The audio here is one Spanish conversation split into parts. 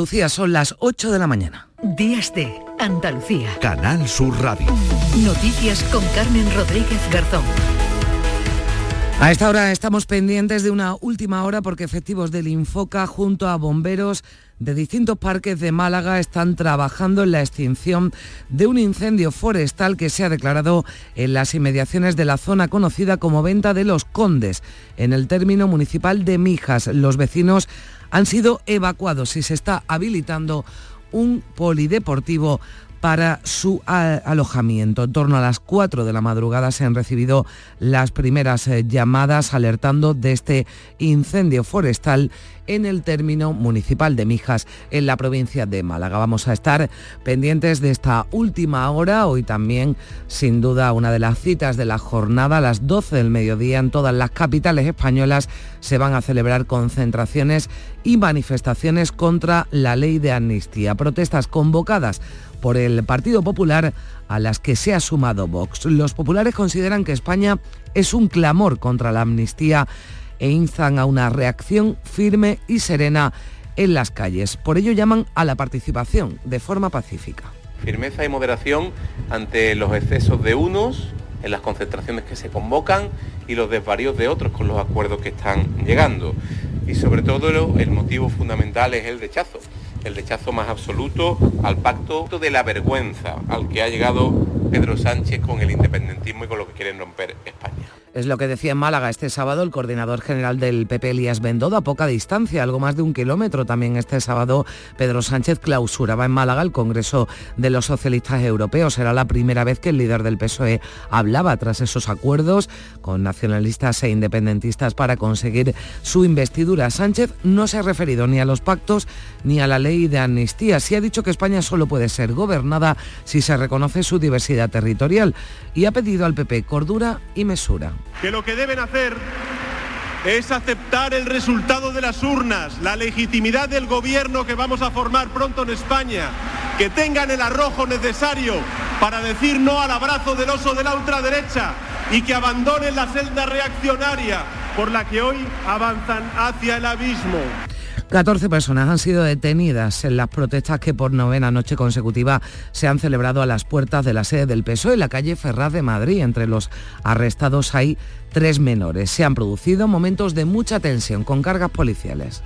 Lucía, son las 8 de la mañana. Días de Andalucía. Canal Sur Radio. Noticias con Carmen Rodríguez Garzón. A esta hora estamos pendientes de una última hora porque efectivos del Infoca junto a bomberos de distintos parques de Málaga están trabajando en la extinción de un incendio forestal que se ha declarado en las inmediaciones de la zona conocida como Venta de los Condes, en el término municipal de Mijas. Los vecinos han sido evacuados y se está habilitando un polideportivo para su alojamiento. En torno a las 4 de la madrugada se han recibido las primeras llamadas alertando de este incendio forestal en el término municipal de Mijas, en la provincia de Málaga. Vamos a estar pendientes de esta última hora, hoy también, sin duda, una de las citas de la jornada. A las 12 del mediodía en todas las capitales españolas se van a celebrar concentraciones y manifestaciones contra la ley de amnistía. Protestas convocadas por el Partido Popular a las que se ha sumado Vox. Los populares consideran que España es un clamor contra la amnistía e instan a una reacción firme y serena en las calles. Por ello llaman a la participación de forma pacífica. Firmeza y moderación ante los excesos de unos en las concentraciones que se convocan y los desvaríos de otros con los acuerdos que están llegando. Y sobre todo el motivo fundamental es el rechazo más absoluto al pacto de la vergüenza al que ha llegado Pedro Sánchez con el independentismo y con lo que quieren romper España. Es lo que decía en Málaga este sábado el coordinador general del PP, Elías Bendodo, a poca distancia, algo más de un kilómetro. También este sábado Pedro Sánchez clausuraba en Málaga el Congreso de los Socialistas Europeos. Era la primera vez que el líder del PSOE hablaba tras esos acuerdos con nacionalistas e independentistas para conseguir su investidura. Sánchez no se ha referido ni a los pactos ni a la ley de amnistía. Sí ha dicho que España solo puede ser gobernada si se reconoce su diversidad territorial y ha pedido al PP cordura y mesura. Que lo que deben hacer es aceptar el resultado de las urnas, la legitimidad del gobierno que vamos a formar pronto en España, que tengan el arrojo necesario para decir no al abrazo del oso de la ultraderecha y que abandonen la celda reaccionaria por la que hoy avanzan hacia el abismo. 14 personas han sido detenidas en las protestas que por novena noche consecutiva se han celebrado a las puertas de la sede del PSOE, en la calle Ferraz de Madrid. Entre los arrestados hay 3 menores. Se han producido momentos de mucha tensión con cargas policiales.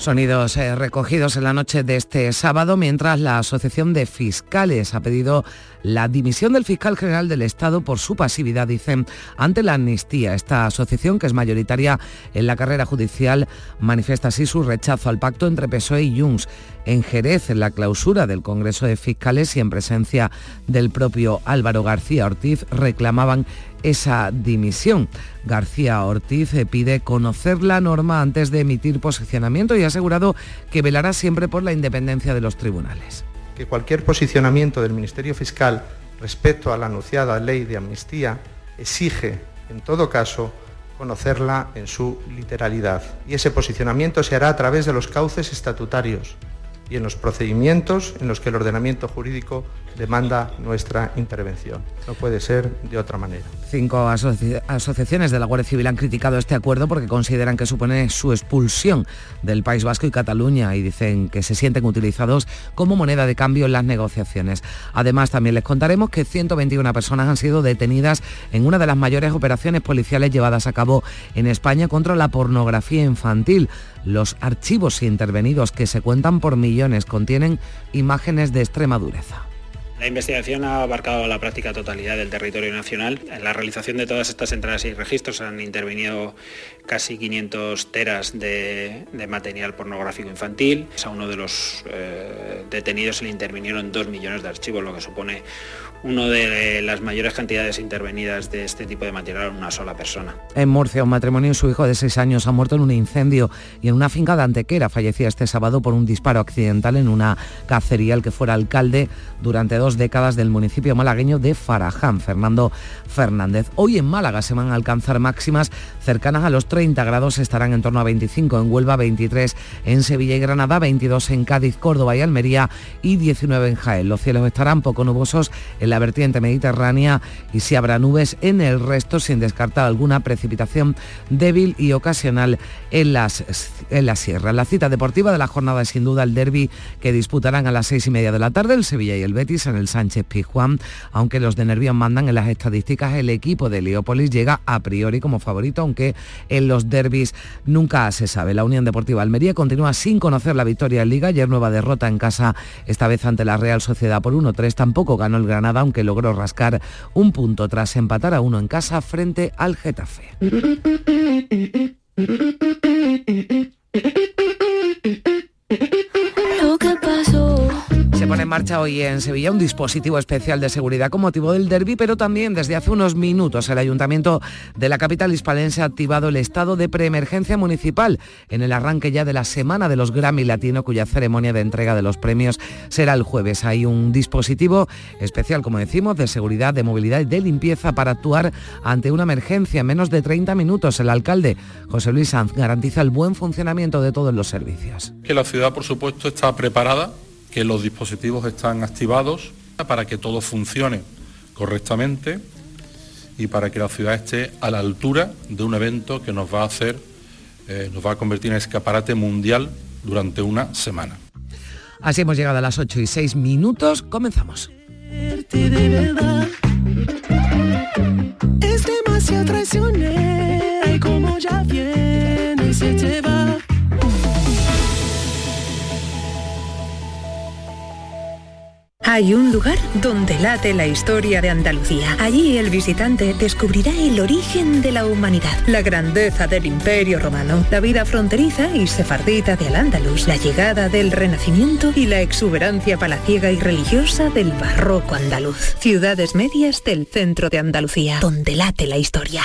Sonidos recogidos en la noche de este sábado, mientras la Asociación de Fiscales ha pedido la dimisión del fiscal general del Estado por su pasividad, dicen, ante la amnistía. Esta asociación, que es mayoritaria en la carrera judicial, manifiesta así su rechazo al pacto entre PSOE y Junts. En Jerez, en la clausura del Congreso de Fiscales y en presencia del propio Álvaro García Ortiz, reclamaban esa dimisión. García Ortiz pide conocer la norma antes de emitir posicionamiento y ha asegurado que velará siempre por la independencia de los tribunales. Que cualquier posicionamiento del Ministerio Fiscal respecto a la anunciada ley de amnistía exige, en todo caso, conocerla en su literalidad. Y ese posicionamiento se hará a través de los cauces estatutarios y en los procedimientos en los que el ordenamiento jurídico demanda nuestra intervención. No puede ser de otra manera. 5 asociaciones de la Guardia Civil han criticado este acuerdo porque consideran que supone su expulsión del País Vasco y Cataluña y dicen que se sienten utilizados como moneda de cambio en las negociaciones. Además, también les contaremos que 121 personas han sido detenidas en una de las mayores operaciones policiales llevadas a cabo en España contra la pornografía infantil. Los archivos intervenidos, que se cuentan por millones, contienen imágenes de extrema dureza. La investigación ha abarcado la práctica totalidad del territorio nacional. En la realización de todas estas entradas y registros han intervenido casi 500 teras de material pornográfico infantil. A uno de los detenidos se le intervinieron 2 millones de archivos, lo que supone una de las mayores cantidades intervenidas de este tipo de material en una sola persona. En Murcia, un matrimonio y su hijo de 6 años han muerto en un incendio y en una finca de Antequera fallecía este sábado por un disparo accidental en una cacería el que fuera alcalde durante 2 2 décadas del municipio malagueño de Faraján, Fernando Fernández. Hoy en Málaga se van a alcanzar máximas cercanas a los 30 grados, estarán en torno a 25 en Huelva, 23 en Sevilla y Granada, 22 en Cádiz, Córdoba y Almería y 19 en Jaén. Los cielos estarán poco nubosos en la vertiente mediterránea y sí habrá nubes en el resto, sin descartar alguna precipitación débil y ocasional en las sierras. La cita deportiva de la jornada es sin duda el derbi que disputarán a las 6:30 de la tarde el Sevilla y el Betis en el Sánchez Pizjuán. Aunque los de Nervión mandan en las estadísticas, el equipo de Heliópolis llega a priori como favorito, aunque en los derbis nunca se sabe. La Unión Deportiva Almería continúa sin conocer la victoria en Liga. Ayer nueva derrota en casa, esta vez ante la Real Sociedad por 1-3. Tampoco ganó el Granada, aunque logró rascar un punto tras empatar a 1 en casa frente al Getafe. Se pone en marcha hoy en Sevilla un dispositivo especial de seguridad con motivo del derbi, pero también desde hace unos minutos el Ayuntamiento de la capital hispalense ha activado el estado de preemergencia municipal en el arranque ya de la semana de los Grammy Latino, cuya ceremonia de entrega de los premios será el jueves. Hay un dispositivo especial, como decimos, de seguridad, de movilidad y de limpieza para actuar ante una emergencia en menos de 30 minutos. El alcalde, José Luis Sanz, garantiza el buen funcionamiento de todos los servicios. Que la ciudad, por supuesto, está preparada, que los dispositivos están activados para que todo funcione correctamente y para que la ciudad esté a la altura de un evento que nos va a convertir en escaparate mundial durante una semana. Así hemos llegado a las 8:06, comenzamos. Es demasiado traicionera y como ya viene y se te va. Hay un lugar donde late la historia de Andalucía. Allí el visitante descubrirá el origen de la humanidad, la grandeza del Imperio Romano, la vida fronteriza y sefardita de Al-Ándalus, la llegada del Renacimiento y la exuberancia palaciega y religiosa del barroco andaluz. Ciudades medias del centro de Andalucía, donde late la historia.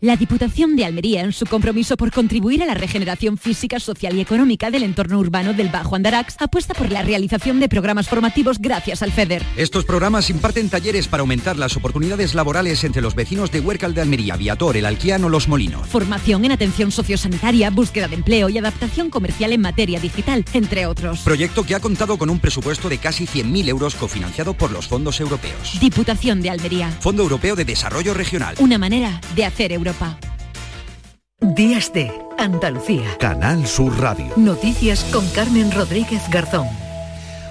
La Diputación de Almería, en su compromiso por contribuir a la regeneración física, social y económica del entorno urbano del Bajo Andarax, apuesta por la realización de programas formativos gracias al FEDER. Estos programas imparten talleres para aumentar las oportunidades laborales entre los vecinos de Huércal de Almería, Viator, El Alquiano, Los Molinos. Formación en atención sociosanitaria, búsqueda de empleo y adaptación comercial en materia digital, entre otros. Proyecto que ha contado con un presupuesto de casi 100.000 euros cofinanciado por los fondos europeos. Diputación de Almería. Fondo Europeo de Desarrollo Regional. Una manera de hacer Europa. Días de Andalucía. Canal Sur Radio. Noticias con Carmen Rodríguez Garzón.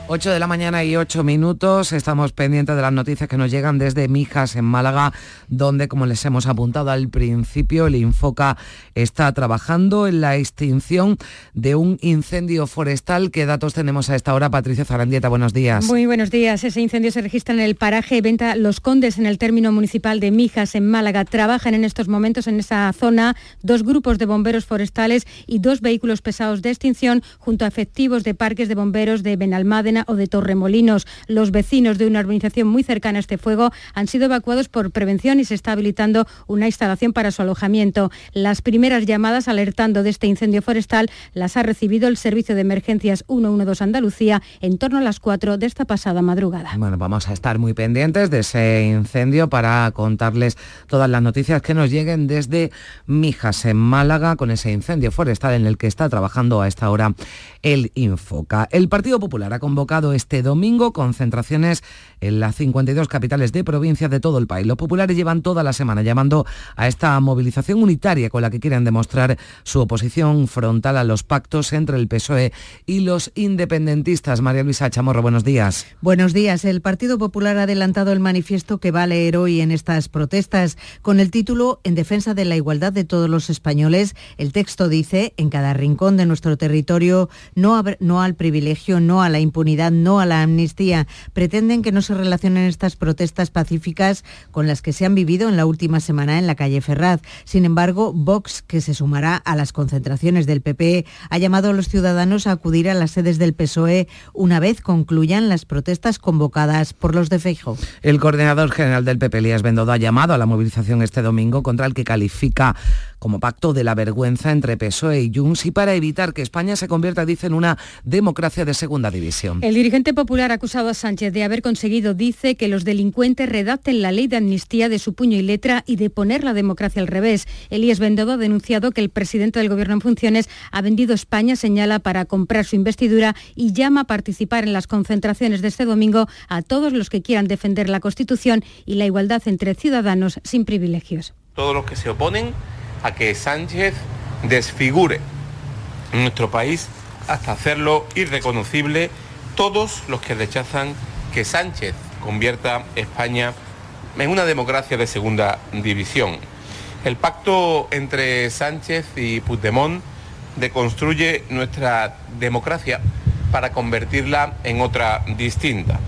8:08. Estamos pendientes de las noticias que nos llegan desde Mijas, en Málaga, donde, como les hemos apuntado al principio, el Infoca está trabajando en la extinción de un incendio forestal. ¿Qué datos tenemos a esta hora? Patricia Zarandieta, buenos días. Muy buenos días. Ese incendio se registra en el paraje Venta Los Condes, en el término municipal de Mijas, en Málaga. Trabajan en estos momentos en esa zona 2 grupos de bomberos forestales y 2 vehículos pesados de extinción, junto a efectivos de parques de bomberos de Benalmádena o de Torremolinos. Los vecinos de una urbanización muy cercana a este fuego han sido evacuados por prevención y se está habilitando una instalación para su alojamiento. Las primeras llamadas alertando de este incendio forestal las ha recibido el Servicio de Emergencias 112 Andalucía en torno a las 4 de esta pasada madrugada. Bueno, vamos a estar muy pendientes de ese incendio para contarles todas las noticias que nos lleguen desde Mijas, en Málaga, con ese incendio forestal en el que está trabajando a esta hora el Infoca. El Partido Popular ha convocado este domingo concentraciones en las 52 capitales de provincias de todo el país. Los populares llevan toda la semana llamando a esta movilización unitaria con la que quieren demostrar su oposición frontal a los pactos entre el PSOE y los independentistas. María Luisa Chamorro, buenos días. Buenos días. El Partido Popular ha adelantado el manifiesto que va a leer hoy en estas protestas con el título En defensa de la igualdad de todos los españoles. El texto dice: en cada rincón de nuestro territorio, no al privilegio, no a la impunidad, no a la amnistía. Pretenden que no se relacionen estas protestas pacíficas con las que se han vivido en la última semana en la calle Ferraz. Sin embargo, Vox, que se sumará a las concentraciones del PP, ha llamado a los ciudadanos a acudir a las sedes del PSOE una vez concluyan las protestas convocadas por los de Feijóo. El coordinador general del PP, Elías Bendodo, ha llamado a la movilización este domingo, contra el que califica como pacto de la vergüenza entre PSOE y Junts y para evitar que España se convierta, dice, en una democracia de segunda división. El dirigente popular acusado a Sánchez de haber conseguido, dice, que los delincuentes redacten la ley de amnistía de su puño y letra y de poner la democracia al revés. Elías Bendodo ha denunciado que el presidente del Gobierno en funciones ha vendido España, señala, para comprar su investidura y llama a participar en las concentraciones de este domingo a todos los que quieran defender la Constitución y la igualdad entre ciudadanos sin privilegios. Todos los que se oponen a que Sánchez desfigure nuestro país hasta hacerlo irreconocible, todos los que rechazan que Sánchez convierta España en una democracia de segunda división. El pacto entre Sánchez y Puigdemont deconstruye nuestra democracia para convertirla en otra distinta.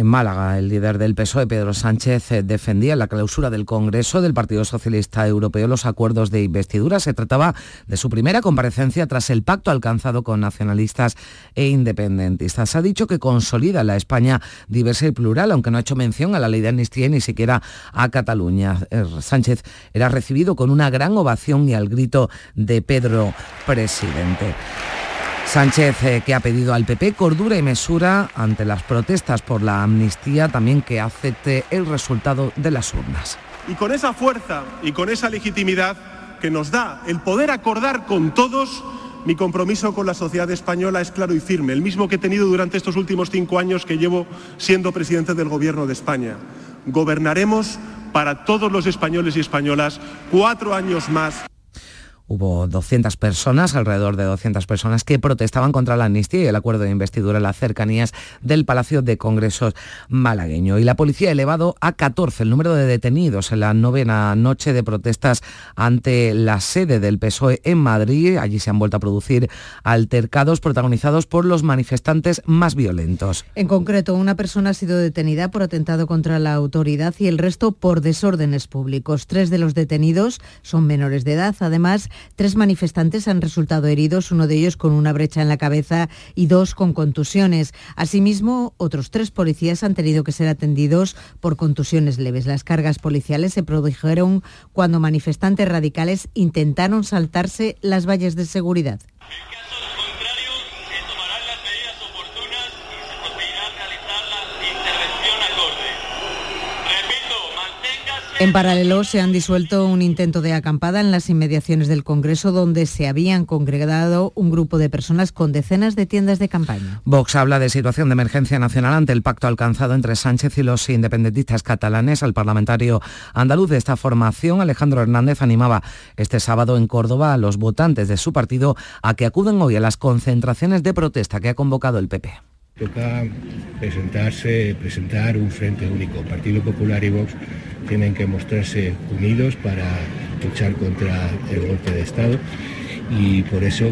En Málaga, el líder del PSOE, Pedro Sánchez, defendía en la clausura del Congreso del Partido Socialista Europeo los acuerdos de investidura. Se trataba de su primera comparecencia tras el pacto alcanzado con nacionalistas e independentistas. Ha dicho que consolida la España diversa y plural, aunque no ha hecho mención a la ley de amnistía ni siquiera a Cataluña. Sánchez era recibido con una gran ovación y al grito de Pedro, presidente. Sánchez, que ha pedido al PP cordura y mesura ante las protestas por la amnistía, también que acepte el resultado de las urnas. Y con esa fuerza y con esa legitimidad que nos da el poder acordar con todos, mi compromiso con la sociedad española es claro y firme, el mismo que he tenido durante estos últimos 5 años que llevo siendo presidente del Gobierno de España. Gobernaremos para todos los españoles y españolas 4 años más. Hubo 200 personas, alrededor de 200 personas, que protestaban contra la amnistía y el acuerdo de investidura en las cercanías del Palacio de Congresos malagueño. Y la policía ha elevado a 14 el número de detenidos en la 9ª noche de protestas ante la sede del PSOE en Madrid. Allí se han vuelto a producir altercados protagonizados por los manifestantes más violentos. En concreto, una persona ha sido detenida por atentado contra la autoridad y el resto por desórdenes públicos. 3 de los detenidos son menores de edad. Además, 3 manifestantes han resultado heridos, uno de ellos con una brecha en la cabeza y 2 con contusiones. Asimismo, otros 3 policías han tenido que ser atendidos por contusiones leves. Las cargas policiales se produjeron cuando manifestantes radicales intentaron saltarse las vallas de seguridad. En paralelo, se han disuelto un intento de acampada en las inmediaciones del Congreso, donde se habían congregado un grupo de personas con decenas de tiendas de campaña. Vox habla de situación de emergencia nacional ante el pacto alcanzado entre Sánchez y los independentistas catalanes. El parlamentario andaluz de esta formación, Alejandro Hernández, animaba este sábado en Córdoba a los votantes de su partido a que acudan hoy a las concentraciones de protesta que ha convocado el PP. Toca presentar un frente único. Partido Popular y Vox tienen que mostrarse unidos para luchar contra el golpe de Estado y por eso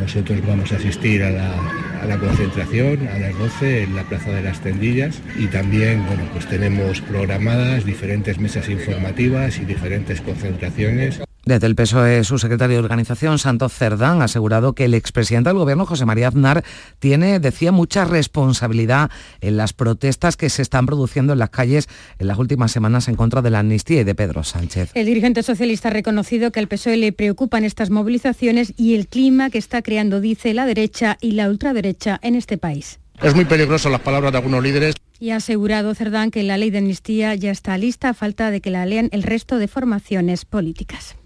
nosotros vamos a asistir a la concentración a las 12 en la Plaza de las Tendillas y también tenemos programadas diferentes mesas informativas y diferentes concentraciones. Desde el PSOE, su secretario de organización, Santos Cerdán, ha asegurado que el expresidente del Gobierno, José María Aznar, tiene, decía, mucha responsabilidad en las protestas que se están produciendo en las calles en las últimas semanas en contra de la amnistía y de Pedro Sánchez. El dirigente socialista ha reconocido que al PSOE le preocupan estas movilizaciones y el clima que está creando, dice, la derecha y la ultraderecha en este país. Es muy peligroso las palabras de algunos líderes. Y ha asegurado Cerdán que la ley de amnistía ya está lista a falta de que la lean el resto de formaciones políticas.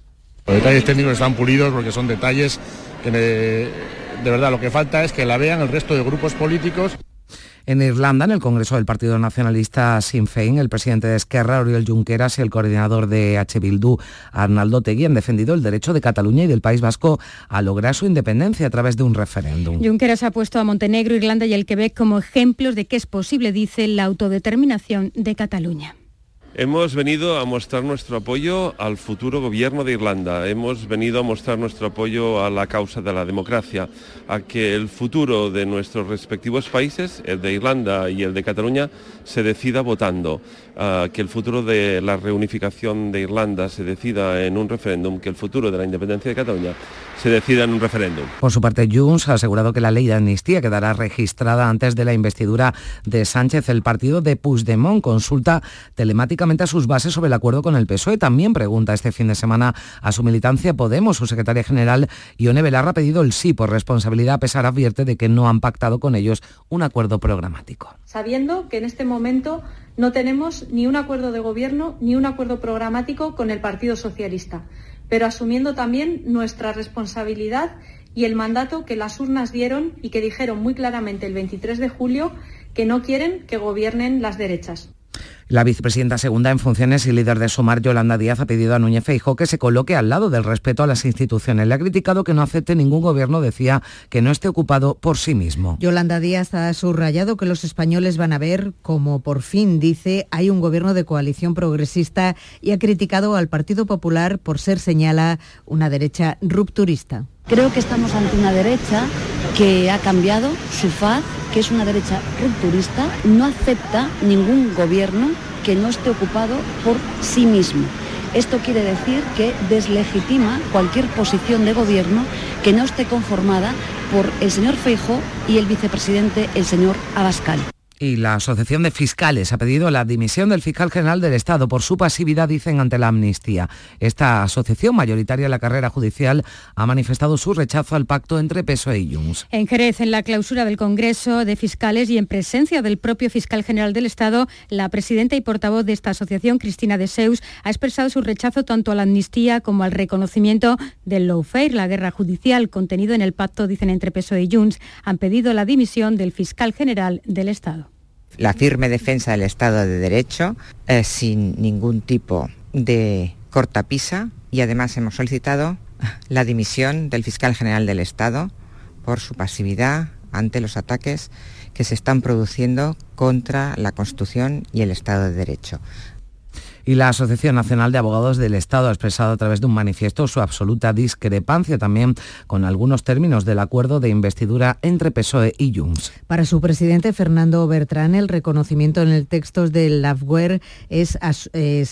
Los detalles técnicos están pulidos porque son detalles que de verdad lo que falta es que la vean el resto de grupos políticos. En Irlanda, en el Congreso del Partido Nacionalista Sinn Féin, el presidente de Esquerra, Oriol Junqueras, y el coordinador de H. Bildu, Arnaldo Otegi, han defendido el derecho de Cataluña y del País Vasco a lograr su independencia a través de un referéndum. Junqueras ha puesto a Montenegro, Irlanda y el Quebec como ejemplos de que es posible, dice, la autodeterminación de Cataluña. Hemos venido a mostrar nuestro apoyo al futuro gobierno de Irlanda, hemos venido a mostrar nuestro apoyo a la causa de la democracia, a que el futuro de nuestros respectivos países, el de Irlanda y el de Cataluña, se decida votando, que el futuro de la reunificación de Irlanda se decida en un referéndum, que el futuro de la independencia de Cataluña se decida en un referéndum. Por su parte, Junts ha asegurado que la ley de amnistía quedará registrada antes de la investidura de Sánchez. El partido de Puigdemont consulta telemáticamente directamente a sus bases sobre el acuerdo con el PSOE. También pregunta este fin de semana a su militancia Podemos. Su secretaria general, Ione Belarra, ha pedido el sí por responsabilidad, a pesar, advierte, de que no han pactado con ellos un acuerdo programático. Sabiendo que en este momento no tenemos ni un acuerdo de gobierno ni un acuerdo programático con el Partido Socialista, pero asumiendo también nuestra responsabilidad y el mandato que las urnas dieron y que dijeron muy claramente el 23 de julio que no quieren que gobiernen las derechas. La vicepresidenta segunda en funciones y líder de Sumar, Yolanda Díaz, ha pedido a Núñez Feijóo que se coloque al lado del respeto a las instituciones. Le ha criticado que no acepte ningún gobierno, decía, que no esté ocupado por sí mismo. Yolanda Díaz ha subrayado que los españoles van a ver como por fin, dice, hay un gobierno de coalición progresista, y ha criticado al Partido Popular por ser, señala, una derecha rupturista. Creo que estamos ante una derecha que ha cambiado su faz, que es una derecha rupturista, no acepta ningún gobierno que no esté ocupado por sí mismo. Esto quiere decir que deslegitima cualquier posición de gobierno que no esté conformada por el señor Feijóo y el vicepresidente, el señor Abascal. Y la Asociación de Fiscales ha pedido la dimisión del fiscal general del Estado por su pasividad, dicen, ante la amnistía. Esta asociación, mayoritaria en la carrera judicial, ha manifestado su rechazo al pacto entre PSOE y Junts. En Jerez, en la clausura del Congreso de Fiscales y en presencia del propio fiscal general del Estado, la presidenta y portavoz de esta asociación, Cristina de Seus, ha expresado su rechazo tanto a la amnistía como al reconocimiento del lawfare, la guerra judicial, contenido en el pacto, dicen, entre PSOE y Junts. Han pedido la dimisión del fiscal general del Estado. La firme defensa del Estado de Derecho, sin ningún tipo de cortapisa, y además hemos solicitado la dimisión del fiscal general del Estado por su pasividad ante los ataques que se están produciendo contra la Constitución y el Estado de Derecho. Y la Asociación Nacional de Abogados del Estado ha expresado a través de un manifiesto su absoluta discrepancia también con algunos términos del acuerdo de investidura entre PSOE y Junts. Para su presidente, Fernando Bertrán, el reconocimiento en el texto del Lawfare es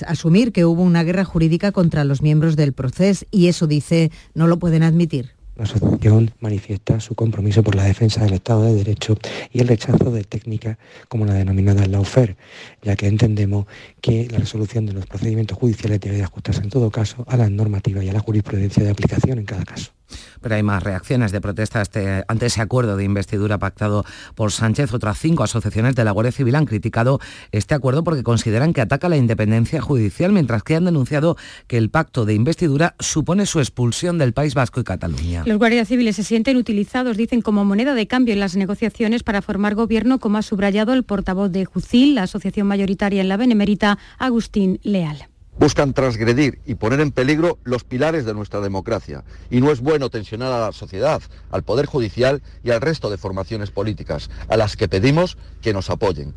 asumir que hubo una guerra jurídica contra los miembros del procés, y eso, dice, no lo pueden admitir. La asociación manifiesta su compromiso por la defensa del Estado de Derecho y el rechazo de técnicas como la denominada lawfare, ya que entendemos que la resolución de los procedimientos judiciales debe ajustarse en todo caso a las normativas y a la jurisprudencia de aplicación en cada caso. Pero hay más reacciones de protesta ante ese acuerdo de investidura pactado por Sánchez. Otras 5 asociaciones de la Guardia Civil han criticado este acuerdo porque consideran que ataca la independencia judicial, mientras que han denunciado que el pacto de investidura supone su expulsión del País Vasco y Cataluña. Los guardias civiles se sienten utilizados, dicen, como moneda de cambio en las negociaciones para formar gobierno, como ha subrayado el portavoz de Jucil, la asociación mayoritaria en la Benemérita, Agustín Leal. Buscan transgredir y poner en peligro los pilares de nuestra democracia, y no es bueno tensionar a la sociedad, al Poder Judicial y al resto de formaciones políticas, a las que pedimos que nos apoyen.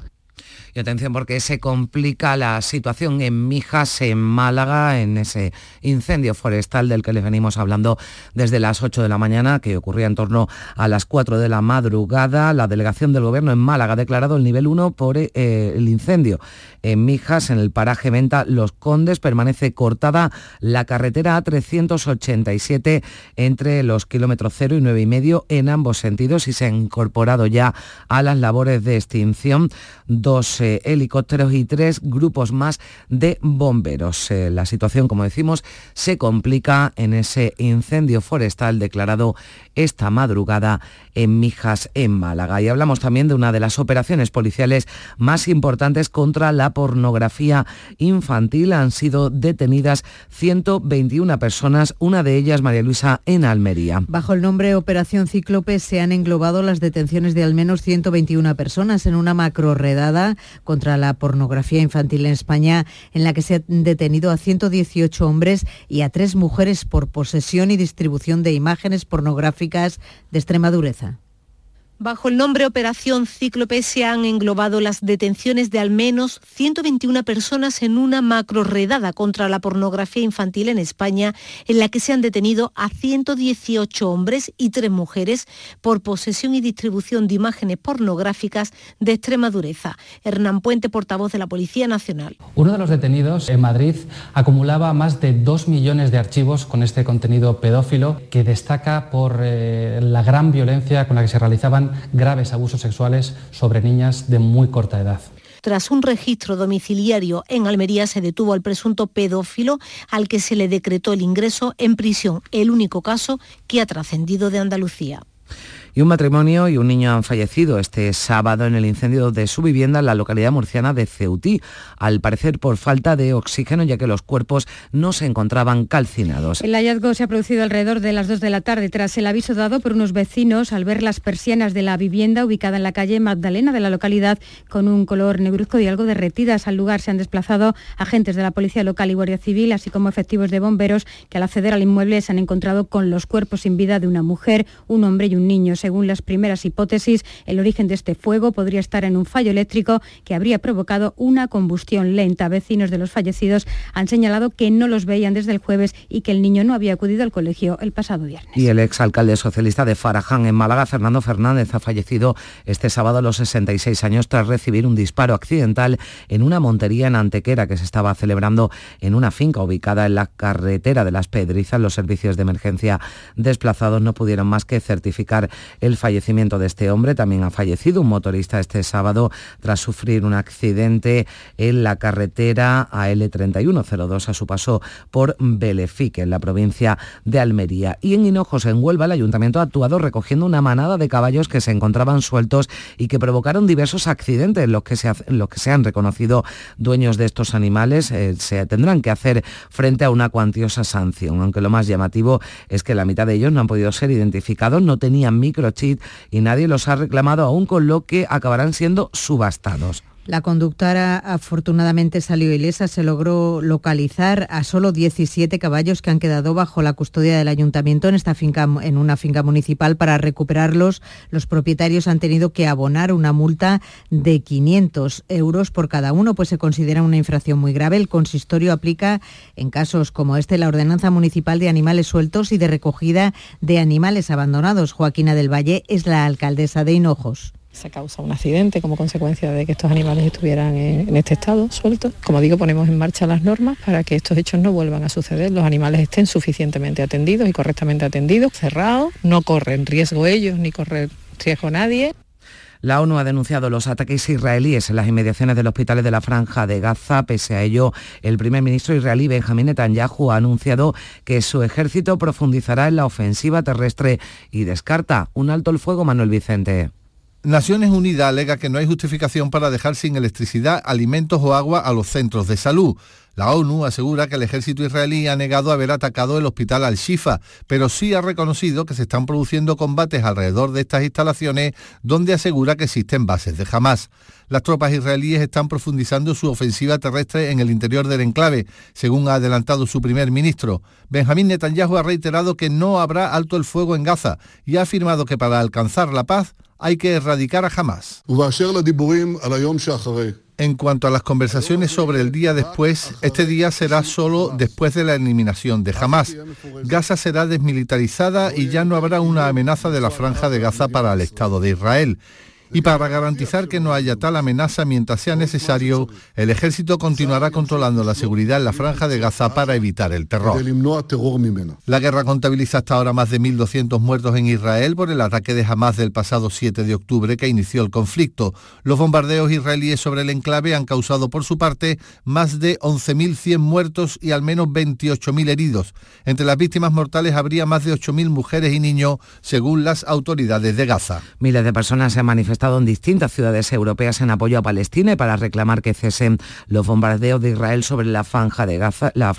Y atención, porque se complica la situación en Mijas, en Málaga, en ese incendio forestal del que les venimos hablando desde las 8 de la mañana, que ocurría en torno a las 4 de la madrugada. La delegación del Gobierno en Málaga ha declarado el nivel 1 por el incendio en Mijas, en el paraje Venta Los Condes. Permanece cortada la carretera A387 entre los kilómetros 0 y 9,5 en ambos sentidos, y se ha incorporado ya a las labores de extinción 12 helicópteros y 3 grupos más de bomberos. La situación, como decimos, se complica en ese incendio forestal declarado esta madrugada en Mijas, en Málaga. Y hablamos también de una de las operaciones policiales más importantes contra la pornografía infantil. Han sido detenidas 121 personas, una de ellas, María Luisa, en Almería. Bajo el nombre Operación Cíclope se han englobado las detenciones de al menos 121 personas en una macrorredada contra la pornografía infantil en España, en la que se han detenido a 118 hombres y a 3 mujeres por posesión y distribución de imágenes pornográficas de extrema dureza. Bajo el nombre Operación Cíclope se han englobado las detenciones de al menos 121 personas en una macrorredada contra la pornografía infantil en España, en la que se han detenido a 118 hombres y 3 mujeres por posesión y distribución de imágenes pornográficas de extrema dureza. Hernán Puente, portavoz de la Policía Nacional. Uno de los detenidos en Madrid acumulaba más de 2 millones de archivos con este contenido pedófilo, que destaca por la gran violencia con la que se realizaban graves abusos sexuales sobre niñas de muy corta edad. Tras un registro domiciliario en Almería se detuvo al presunto pedófilo al que se le decretó el ingreso en prisión, el único caso que ha trascendido de Andalucía. Y un matrimonio y un niño han fallecido este sábado en el incendio de su vivienda en la localidad murciana de Ceutí, al parecer por falta de oxígeno, ya que los cuerpos no se encontraban calcinados. El hallazgo se ha producido alrededor de las 2 de la tarde, tras el aviso dado por unos vecinos al ver las persianas de la vivienda ubicada en la calle Magdalena de la localidad con un color negruzco y algo derretidas. Al lugar se han desplazado agentes de la policía local y guardia civil, así como efectivos de bomberos que al acceder al inmueble se han encontrado con los cuerpos sin vida de una mujer, un hombre y un niño. Según las primeras hipótesis, el origen de este fuego podría estar en un fallo eléctrico que habría provocado una combustión lenta. Vecinos de los fallecidos han señalado que no los veían desde el jueves y que el niño no había acudido al colegio el pasado viernes. Y el exalcalde socialista de Faraján, en Málaga, Fernando Fernández, ha fallecido este sábado a los 66 años tras recibir un disparo accidental en una montería en Antequera que se estaba celebrando en una finca ubicada en la carretera de Las Pedrizas. Los servicios de emergencia desplazados no pudieron más que certificar el fallecimiento de este hombre. También ha fallecido un motorista este sábado tras sufrir un accidente en la carretera AL3102 a su paso por Belefique, en la provincia de Almería. Y en Hinojos, en Huelva, el ayuntamiento ha actuado recogiendo una manada de caballos que se encontraban sueltos y que provocaron diversos accidentes en los que se han reconocido dueños de estos animales. Se tendrán que hacer frente a una cuantiosa sanción, aunque lo más llamativo es que la mitad de ellos no han podido ser identificados, no tenían microchip y nadie los ha reclamado aún, con lo que acabarán siendo subastados. La conductora afortunadamente salió ilesa. Se logró localizar a solo 17 caballos que han quedado bajo la custodia del ayuntamiento en esta finca, en una finca municipal. Para recuperarlos, los propietarios han tenido que abonar una multa de 500 euros por cada uno, pues se considera una infracción muy grave. El consistorio aplica en casos como este la ordenanza municipal de animales sueltos y de recogida de animales abandonados. Joaquina del Valle es la alcaldesa de Hinojos. Se causa un accidente como consecuencia de que estos animales estuvieran en este estado, sueltos. Como digo, ponemos en marcha las normas para que estos hechos no vuelvan a suceder, los animales estén suficientemente atendidos y correctamente atendidos, cerrados, no corren riesgo ellos ni corre riesgo nadie. La ONU ha denunciado los ataques israelíes en las inmediaciones de los hospitales de la Franja de Gaza. Pese a ello, el primer ministro israelí Benjamín Netanyahu ha anunciado que su ejército profundizará en la ofensiva terrestre y descarta un alto el fuego. Manuel Vicente. Naciones Unidas alega que no hay justificación para dejar sin electricidad, alimentos o agua a los centros de salud. La ONU asegura que el ejército israelí ha negado haber atacado el hospital Al-Shifa, pero sí ha reconocido que se están produciendo combates alrededor de estas instalaciones, donde asegura que existen bases de Hamas. Las tropas israelíes están profundizando su ofensiva terrestre en el interior del enclave, según ha adelantado su primer ministro. Benjamín Netanyahu ha reiterado que no habrá alto el fuego en Gaza y ha afirmado que para alcanzar la paz hay que erradicar a Hamas. En cuanto a las conversaciones sobre el día después, este día será solo después de la eliminación de Hamas. Gaza será desmilitarizada y ya no habrá una amenaza de la Franja de Gaza para el Estado de Israel. Y para garantizar que no haya tal amenaza mientras sea necesario, el ejército continuará controlando la seguridad en la Franja de Gaza para evitar el terror. La guerra contabiliza hasta ahora más de 1.200 muertos en Israel por el ataque de Hamas del pasado 7 de octubre que inició el conflicto. Los bombardeos israelíes sobre el enclave han causado, por su parte, más de 11.100 muertos y al menos 28.000 heridos. Entre las víctimas mortales habría más de 8.000 mujeres y niños, según las autoridades de Gaza. Miles de personas se han manifestado en distintas ciudades europeas en apoyo a Palestina y para reclamar que cesen los bombardeos de Israel sobre la Franja de Gaza. La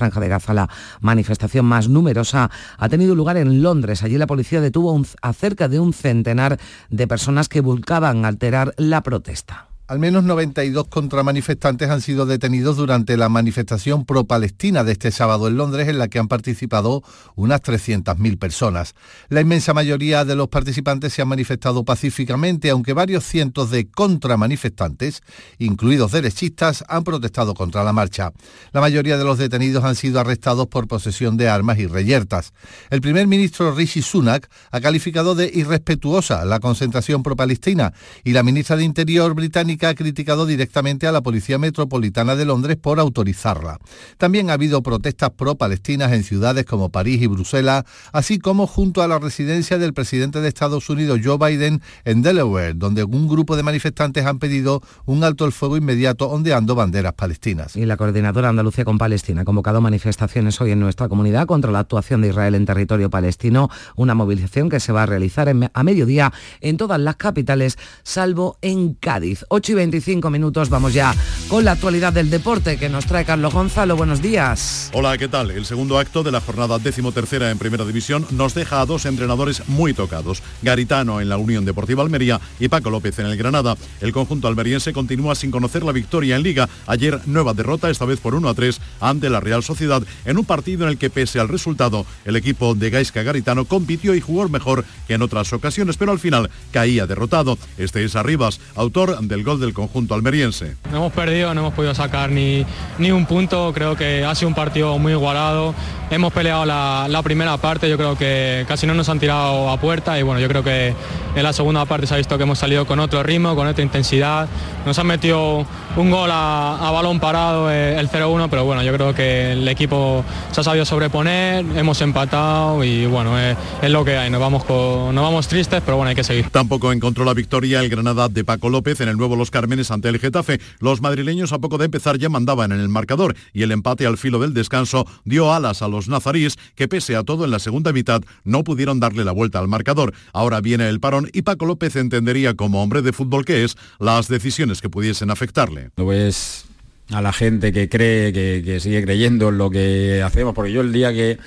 manifestación más numerosa ha tenido lugar en Londres. Allí la policía detuvo a cerca de un centenar de personas que buscaban alterar la protesta. Al menos 92 contramanifestantes han sido detenidos durante la manifestación pro-palestina de este sábado en Londres, en la que han participado unas 300.000 personas. La inmensa mayoría de los participantes se han manifestado pacíficamente, aunque varios cientos de contramanifestantes, incluidos derechistas, han protestado contra la marcha. La mayoría de los detenidos han sido arrestados por posesión de armas y reyertas. El primer ministro Rishi Sunak ha calificado de irrespetuosa la concentración pro-palestina y la ministra de Interior británica británica ha criticado directamente a la Policía Metropolitana de Londres por autorizarla. También ha habido protestas pro-palestinas en ciudades como París y Bruselas, así como junto a la residencia del presidente de Estados Unidos, Joe Biden, en Delaware, donde un grupo de manifestantes han pedido un alto el fuego inmediato ondeando banderas palestinas. Y la coordinadora Andalucía con Palestina ha convocado manifestaciones hoy en nuestra comunidad contra la actuación de Israel en territorio palestino, una movilización que se va a realizar a mediodía en todas las capitales, salvo en Cádiz. 8:25, vamos ya con la actualidad del deporte que nos trae Carlos Gonzalo. Buenos días. Hola, ¿qué tal? El segundo acto de la jornada 13ª en Primera División nos deja a dos entrenadores muy tocados, Garitano en la Unión Deportiva Almería y Paco López en el Granada. El conjunto almeriense continúa sin conocer la victoria en Liga. Ayer nueva derrota, esta vez por 1-3 ante la Real Sociedad, en un partido en el que pese al resultado, el equipo de Gaisca Garitano compitió y jugó mejor que en otras ocasiones, pero al final caía derrotado. Este es Arribas, autor del gol del conjunto almeriense. No hemos perdido, no hemos podido sacar ni un punto, creo que ha sido un partido muy igualado, hemos peleado la primera parte, yo creo que casi no nos han tirado a puerta y bueno, yo creo que en la segunda parte se ha visto que hemos salido con otro ritmo, con otra intensidad, nos han metido un gol a balón parado, el 0-1, pero bueno, yo creo que el equipo se ha sabido sobreponer, hemos empatado y bueno, es lo que hay, nos vamos tristes, pero bueno, hay que seguir. Tampoco encontró la victoria el Granada de Paco López en el nuevo Los Cármenes ante el Getafe. Los madrileños a poco de empezar ya mandaban en el marcador y el empate al filo del descanso dio alas a los nazarís que pese a todo en la segunda mitad no pudieron darle la vuelta al marcador. Ahora viene el parón y Paco López entendería como hombre de fútbol que es las decisiones que pudiesen afectarle. Lo es a la gente que cree, que sigue creyendo en lo que hacemos, porque yo el día que,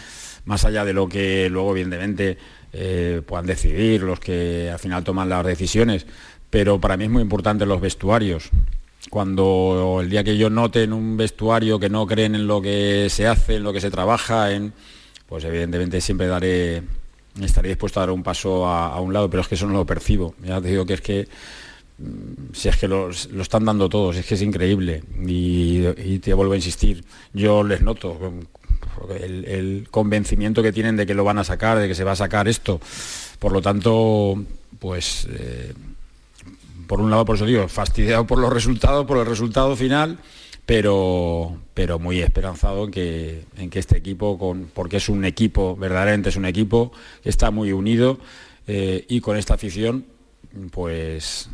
más allá de lo que luego evidentemente puedan decidir los que al final toman las decisiones, pero para mí es muy importante los vestuarios. Cuando el día que yo note en un vestuario que no creen en lo que se hace, en lo que se trabaja, pues evidentemente siempre estaré dispuesto a dar un paso a un lado, pero es que eso no lo percibo. Ya te digo que es que si es que lo están dando todos, es que es increíble y te vuelvo a insistir, yo les noto el convencimiento que tienen de que lo van a sacar, de que se va a sacar esto, por lo tanto, pues por un lado, por eso digo, fastidiado por los resultados, por el resultado final, pero muy esperanzado en que este equipo, porque es un equipo, verdaderamente es un equipo que está muy unido y con esta afición, pues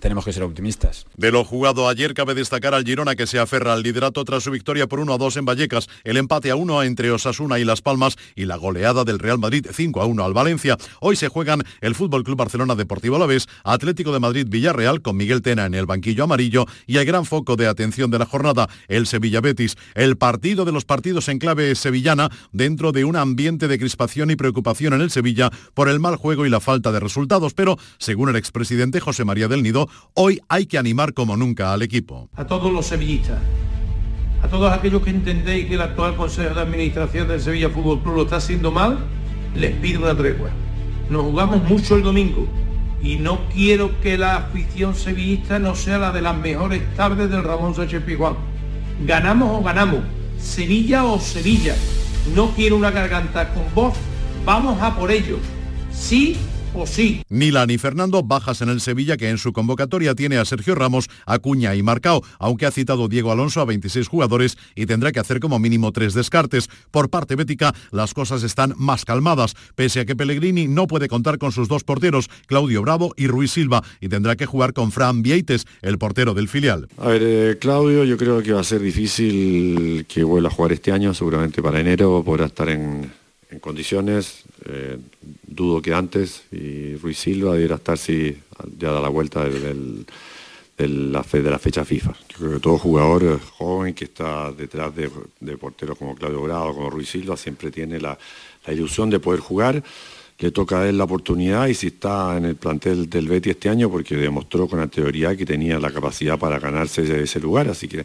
tenemos que ser optimistas. De lo jugado ayer cabe destacar al Girona, que se aferra al liderato tras su victoria por 1-2 en Vallecas, el empate a 1 entre Osasuna y Las Palmas y la goleada del Real Madrid 5-1 al Valencia. Hoy se juegan el Fútbol Club Barcelona Deportivo Alavés, Atlético de Madrid Villarreal con Miguel Tena en el banquillo amarillo y el gran foco de atención de la jornada, el Sevilla Betis, el partido de los partidos en clave sevillana dentro de un ambiente de crispación y preocupación en el Sevilla por el mal juego y la falta de resultados, pero según el expresidente José María del Nido, hoy hay que animar como nunca al equipo. A todos los sevillistas, a todos aquellos que entendéis que el actual Consejo de Administración del Sevilla Fútbol Club lo está haciendo mal, les pido una tregua. Nos jugamos mucho el domingo y no quiero que la afición sevillista no sea la de las mejores tardes del Ramón Sánchez Pizjuán. Ganamos o ganamos, Sevilla o Sevilla. No quiero una garganta con voz, vamos a por ello. Sí. Sí. Nila ni Fernando bajas en el Sevilla, que en su convocatoria tiene a Sergio Ramos, Acuña y Marcao, aunque ha citado Diego Alonso a 26 jugadores y tendrá que hacer como mínimo 3 descartes. Por parte bética, las cosas están más calmadas, pese a que Pellegrini no puede contar con sus dos porteros, Claudio Bravo y Ruiz Silva, y tendrá que jugar con Fran Vieites, el portero del filial. A ver, Claudio, yo creo que va a ser difícil que vuelva a jugar este año, seguramente para enero podrá estar en condiciones, dudo que antes, y Ruiz Silva deberá estar si ya da la vuelta de la fecha FIFA. Yo creo que todo jugador joven que está detrás de porteros como Claudio Bravo, como Ruiz Silva, siempre tiene la ilusión de poder jugar, le toca a él la oportunidad y si está en el plantel del Betis este año, porque demostró con anterioridad que tenía la capacidad para ganarse ese lugar, así que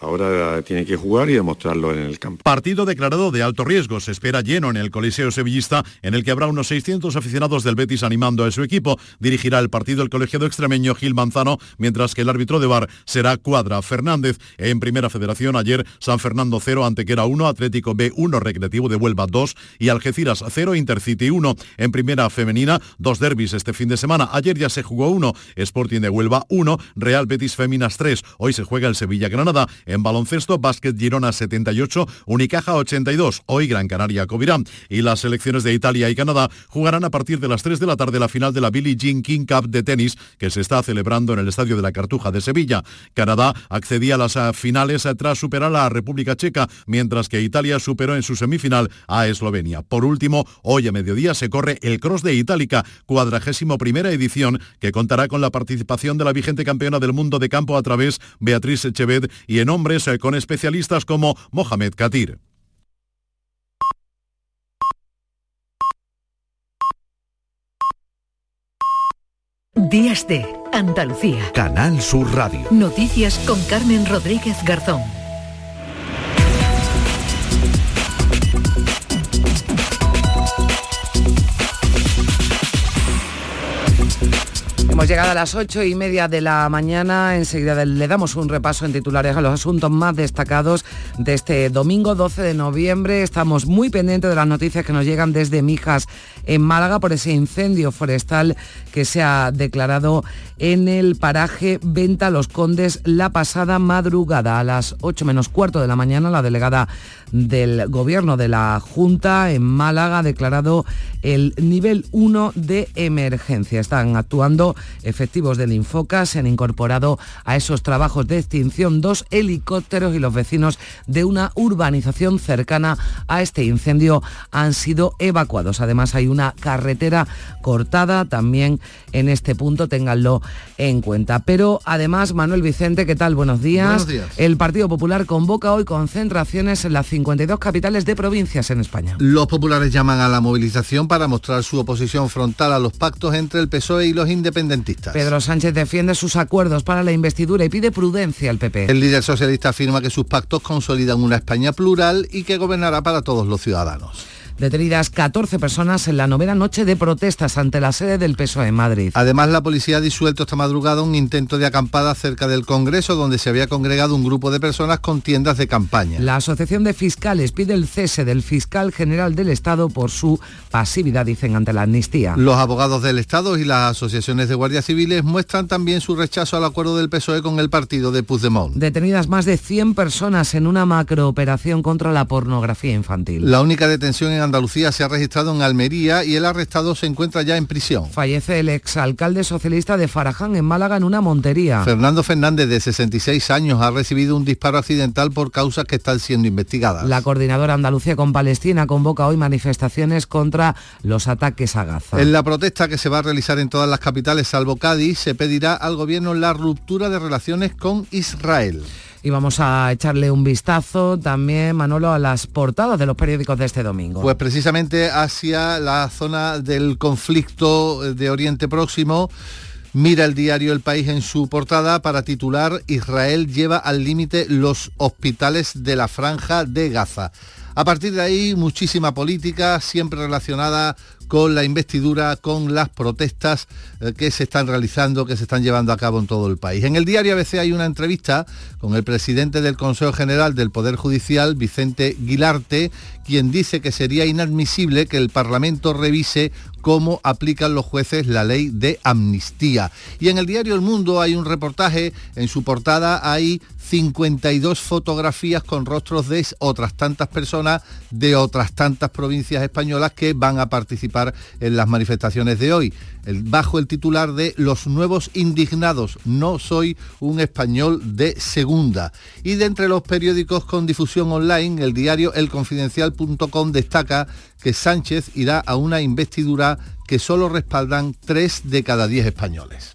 Ahora tiene que jugar y demostrarlo en el campo. Partido declarado de alto riesgo. Se espera lleno en el Coliseo Sevillista, en el que habrá unos 600 aficionados del Betis animando a su equipo. Dirigirá el partido el colegiado extremeño Gil Manzano, mientras que el árbitro de VAR será Cuadra Fernández. En Primera Federación, ayer San Fernando 0, Antequera 1, Atlético B 1, Recreativo de Huelva 2 y Algeciras 0, Intercity 1. En Primera Femenina, dos derbis este fin de semana. Ayer ya se jugó uno, Sporting de Huelva 1, Real Betis Féminas 3. Hoy se juega el Sevilla-Granada. En baloncesto, Básquet Girona 78, Unicaja 82, hoy Gran Canaria Covirán. Y las selecciones de Italia y Canadá jugarán a partir de las 3 de la tarde la final de la Billie Jean King Cup de tenis, que se está celebrando en el Estadio de la Cartuja de Sevilla. Canadá accedía a las finales tras superar a la República Checa, mientras que Italia superó en su semifinal a Eslovenia. Por último, hoy a mediodía se corre el Cross de Itálica, 41ª edición, que contará con la participación de la vigente campeona del mundo de campo a través Beatriz Echevet y en hombres con especialistas como Mohamed Katir. Días de Andalucía. Canal Sur Radio. Noticias con Carmen Rodríguez Garzón. Hemos llegado a las 8:30 de la mañana. Enseguida le damos un repaso en titulares a los asuntos más destacados de este domingo 12 de noviembre. Estamos muy pendientes de las noticias que nos llegan desde Mijas, en Málaga, por ese incendio forestal que se ha declarado en el paraje Venta Los Condes la pasada madrugada. A las 8:15 de la mañana, la delegada del Gobierno de la Junta en Málaga ha declarado el nivel 1 de emergencia. Están actuando efectivos del Infoca, se han incorporado a esos trabajos de extinción 2 helicópteros y los vecinos de una urbanización cercana a este incendio han sido evacuados. Además, hay una carretera cortada también en este punto, ténganlo en cuenta. Pero además, Manuel Vicente, ¿qué tal? Buenos días. Buenos días. El Partido Popular convoca hoy concentraciones en las 52 capitales de provincias en España. Los populares llaman a la movilización para mostrar su oposición frontal a los pactos entre el PSOE y los independientes. Pedro Sánchez defiende sus acuerdos para la investidura y pide prudencia al PP. El líder socialista afirma que sus pactos consolidan una España plural y que gobernará para todos los ciudadanos. Detenidas 14 personas en la novena noche de protestas ante la sede del PSOE en Madrid. Además, la policía ha disuelto esta madrugada un intento de acampada cerca del Congreso, donde se había congregado un grupo de personas con tiendas de campaña. La Asociación de Fiscales pide el cese del fiscal general del Estado por su pasividad, dicen, ante la amnistía. Los abogados del Estado y las asociaciones de guardias civiles muestran también su rechazo al acuerdo del PSOE con el partido de Puigdemont. Detenidas más de 100 personas en una macrooperación contra la pornografía infantil. La única detención en Andalucía se ha registrado en Almería y el arrestado se encuentra ya en prisión. Fallece el exalcalde socialista de Faraján, en Málaga, en una montería. Fernando Fernández, de 66 años, ha recibido un disparo accidental por causas que están siendo investigadas. La coordinadora Andalucía con Palestina convoca hoy manifestaciones contra los ataques a Gaza. En la protesta que se va a realizar en todas las capitales, salvo Cádiz, se pedirá al gobierno la ruptura de relaciones con Israel. Y vamos a echarle un vistazo también, Manolo, a las portadas de los periódicos de este domingo. Pues precisamente hacia la zona del conflicto de Oriente Próximo, mira el diario El País en su portada para titular: Israel lleva al límite los hospitales de la Franja de Gaza. A partir de ahí, muchísima política, siempre relacionada con la investidura, con las protestas que se están realizando, que se están llevando a cabo en todo el país. En el diario ABC hay una entrevista con el presidente del Consejo General del Poder Judicial, Vicente Guilarte, quien dice que sería inadmisible que el Parlamento revise cómo aplican los jueces la ley de amnistía. Y en el diario El Mundo hay un reportaje, en su portada hay 52 fotografías con rostros de otras tantas personas de otras tantas provincias españolas que van a participar en las manifestaciones de hoy, bajo el titular de Los nuevos indignados, no soy un español de segunda. Y de entre los periódicos con difusión online, el diario elconfidencial.com destaca que Sánchez irá a una investidura que solo respaldan 3 de cada 10 españoles.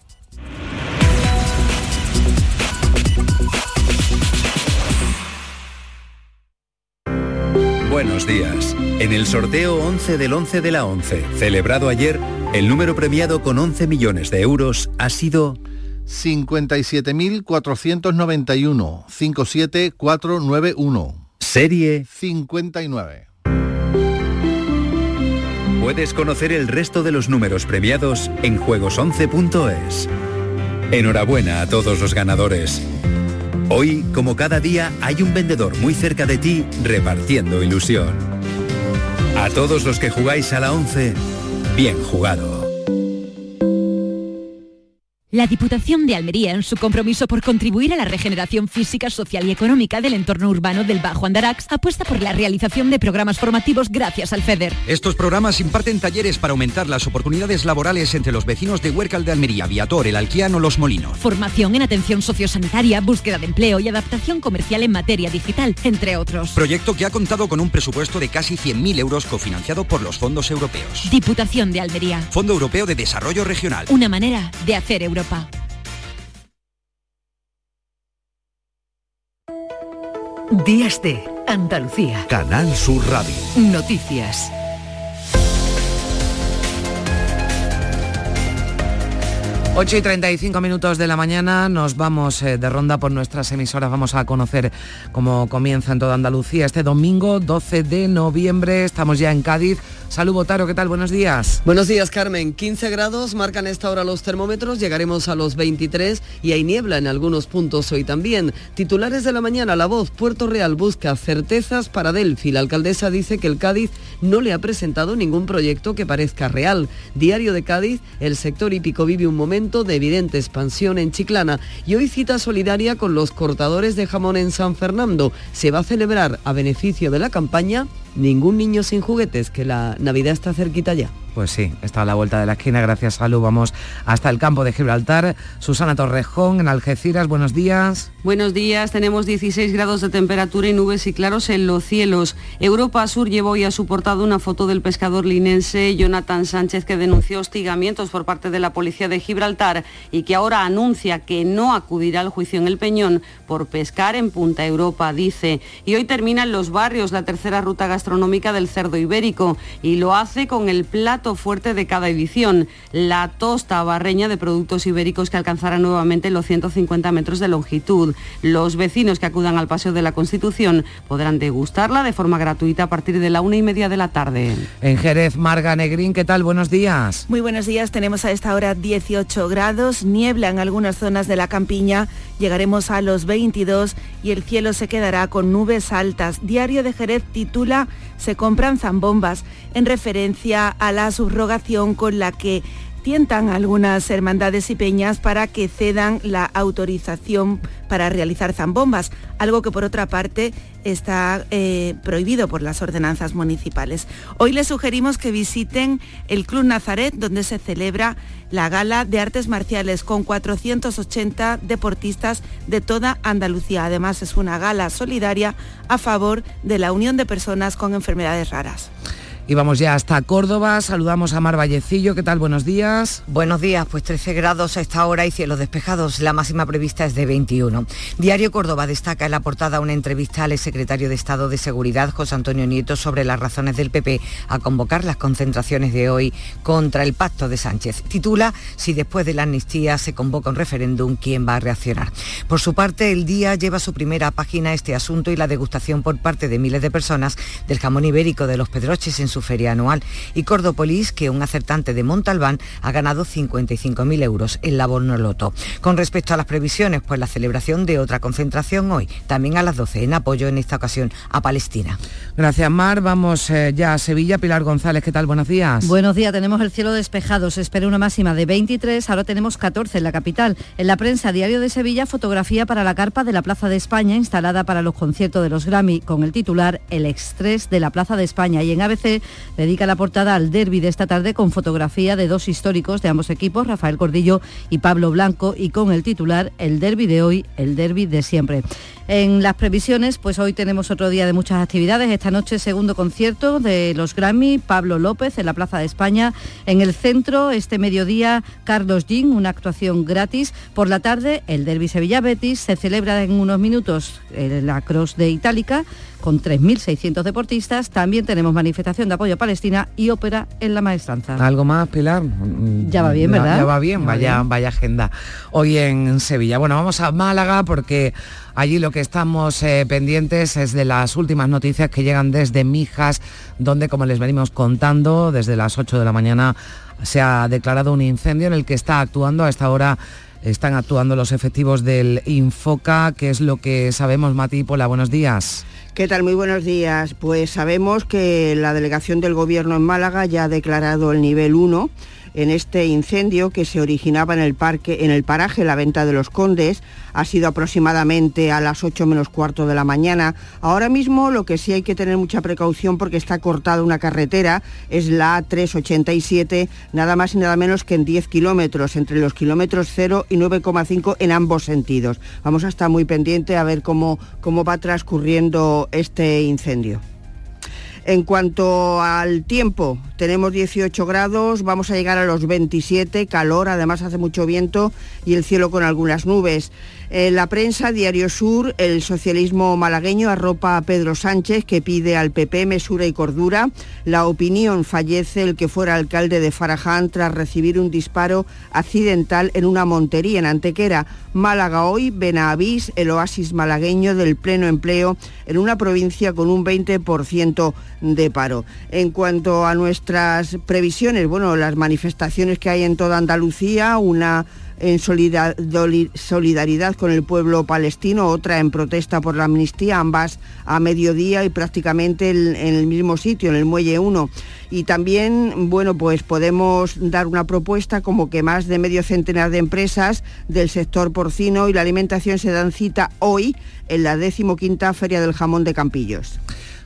Buenos días. En el sorteo 11 del 11 de la 11, celebrado ayer, el número premiado con 11 millones de euros ha sido 57491. 57491. Serie 59. Puedes conocer el resto de los números premiados en juegos11.es. Enhorabuena a todos los ganadores. Hoy, como cada día, hay un vendedor muy cerca de ti repartiendo ilusión. A todos los que jugáis a la 11, bien jugado. La Diputación de Almería, en su compromiso por contribuir a la regeneración física, social y económica del entorno urbano del Bajo Andarax, apuesta por la realización de programas formativos gracias al FEDER. Estos programas imparten talleres para aumentar las oportunidades laborales entre los vecinos de Huércal de Almería, Viator, El Alquiano, Los Molinos. Formación en atención sociosanitaria, búsqueda de empleo y adaptación comercial en materia digital, entre otros. Proyecto que ha contado con un presupuesto de casi 100.000 euros cofinanciado por los fondos europeos. Diputación de Almería. Fondo Europeo de Desarrollo Regional. Una manera de hacer Europa. Días de Andalucía. Canal Sur Radio. Noticias. Ocho y 35 minutos de la mañana, nos vamos de ronda por nuestras emisoras, vamos a conocer cómo comienza en toda Andalucía este domingo 12 de noviembre, estamos ya en Cádiz. Salud Botaro, ¿qué tal? Buenos días. Buenos días, Carmen. 15 grados marcan a esta hora los termómetros, llegaremos a los 23 y hay niebla en algunos puntos hoy también. Titulares de la mañana, La Voz, Puerto Real busca certezas para Delphi. La alcaldesa dice que el Cádiz no le ha presentado ningún proyecto que parezca real. Diario de Cádiz, el sector hípico vive un momento de evidente expansión en Chiclana y hoy cita solidaria con los cortadores de jamón en San Fernando. Se va a celebrar a beneficio de la campaña Ningún niño sin juguetes, que la Navidad está cerquita ya. Pues sí, está a la vuelta de la esquina, gracias Salud. Vamos hasta el campo de Gibraltar. Susana Torrejón, en Algeciras, buenos días. Buenos días, tenemos 16 grados de temperatura y nubes y claros en los cielos. Europa Sur llevó hoy a su portada una foto del pescador linense Jonathan Sánchez, que denunció hostigamientos por parte de la policía de Gibraltar y que ahora anuncia que no acudirá al juicio en El Peñón por pescar en Punta Europa, dice. Y hoy termina en Los Barrios la tercera ruta gastronómica del cerdo ibérico y lo hace con el plato fuerte de cada edición, la tosta barreña de productos ibéricos, que alcanzará nuevamente los 150 metros de longitud. Los vecinos que acudan al Paseo de la Constitución podrán degustarla de forma gratuita a partir de la 1:30 de la tarde. En Jerez, Marga Negrín, ¿qué tal? Buenos días. Muy buenos días, tenemos a esta hora 18 grados, niebla en algunas zonas de la campiña, llegaremos a los 22 y el cielo se quedará con nubes altas. Diario de Jerez titula "Se compran zambombas", en referencia a la subrogación con la que tientan algunas hermandades y peñas para que cedan la autorización para realizar zambombas, algo que por otra parte está prohibido por las ordenanzas municipales. Hoy les sugerimos que visiten el Club Nazaret, donde se celebra la Gala de Artes Marciales con 480 deportistas de toda Andalucía. Además, es una gala solidaria a favor de la unión de personas con enfermedades raras. Y vamos ya hasta Córdoba, saludamos a Mar Vallecillo, ¿qué tal? Buenos días. Buenos días, pues 13 grados a esta hora y cielos despejados, la máxima prevista es de 21. Diario Córdoba destaca en la portada una entrevista al exsecretario de Estado de Seguridad, José Antonio Nieto, sobre las razones del PP a convocar las concentraciones de hoy contra el pacto de Sánchez. Titula, si después de la amnistía se convoca un referéndum, ¿quién va a reaccionar? Por su parte, El Día lleva su primera página este asunto y la degustación por parte de miles de personas del jamón ibérico de los Pedroches en su feria anual, y Cordopolis, que un acertante de Montalbán ha ganado 55.000 euros en la Bonoloto. Con respecto a las previsiones, pues la celebración de otra concentración hoy, también a las 12, en apoyo en esta ocasión a Palestina. Gracias Mar, vamos ya a Sevilla. Pilar González, ¿qué tal? Buenos días. Buenos días, tenemos el cielo despejado, se espera una máxima de 23, ahora tenemos 14 en la capital. En la prensa, Diario de Sevilla, fotografía para la carpa de la Plaza de España, instalada para los conciertos de los Grammy, con el titular "El estrés de la Plaza de España", y en ABC dedica la portada al derbi de esta tarde con fotografía de dos históricos de ambos equipos, Rafael Cordillo y Pablo Blanco, y con el titular "El derbi de hoy, el derbi de siempre". En las previsiones, pues hoy tenemos otro día de muchas actividades. Esta noche, segundo concierto de los Grammy, Pablo López en la Plaza de España. En el centro, este mediodía, Carlos Jean, una actuación gratis. Por la tarde, el derbi Sevilla-Betis. Se celebra en unos minutos la Cross de Itálica, con 3.600 deportistas. También tenemos manifestación de apoyo a Palestina y ópera en la maestranza. ¿Algo más, Pilar? Ya va bien, ¿verdad? Ya va bien, ya vaya, va bien. Vaya agenda hoy en Sevilla. Bueno, vamos a Málaga porque allí lo que estamos pendientes es de las últimas noticias que llegan desde Mijas, donde, como les venimos contando, desde las 8 de la mañana se ha declarado un incendio en el que está actuando a esta hora. Están actuando los efectivos del Infoca, que es lo que sabemos. Mati Pola, buenos días. ¿Qué tal? Muy buenos días. Pues sabemos que la delegación del Gobierno en Málaga ya ha declarado el nivel 1 en este incendio que se originaba en el paraje La Venta de los Condes. Ha sido aproximadamente a las 8:45 de la mañana. Ahora mismo lo que sí hay que tener mucha precaución porque está cortada una carretera, es la A387, nada más y nada menos que en 10 kilómetros, entre los kilómetros 0 y 9,5 en ambos sentidos. Vamos a estar muy pendiente a ver cómo va transcurriendo este incendio. En cuanto al tiempo, tenemos 18 grados, vamos a llegar a los 27, calor, además hace mucho viento y el cielo con algunas nubes. La prensa, Diario Sur, el socialismo malagueño arropa a Pedro Sánchez, que pide al PP mesura y cordura. La Opinión, fallece el que fuera alcalde de Faraján tras recibir un disparo accidental en una montería en Antequera. Málaga hoy, Benavís, el oasis malagueño del pleno empleo en una provincia con un 20% de paro. En cuanto a nuestras previsiones, bueno, las manifestaciones que hay en toda Andalucía, una en solidaridad con el pueblo palestino, otra en protesta por la amnistía, ambas a mediodía y prácticamente en el mismo sitio, en el Muelle 1. Y también, bueno, pues podemos dar una propuesta como que más de medio centenar de empresas del sector porcino y la alimentación se dan cita hoy en la 15ª Feria del Jamón de Campillos.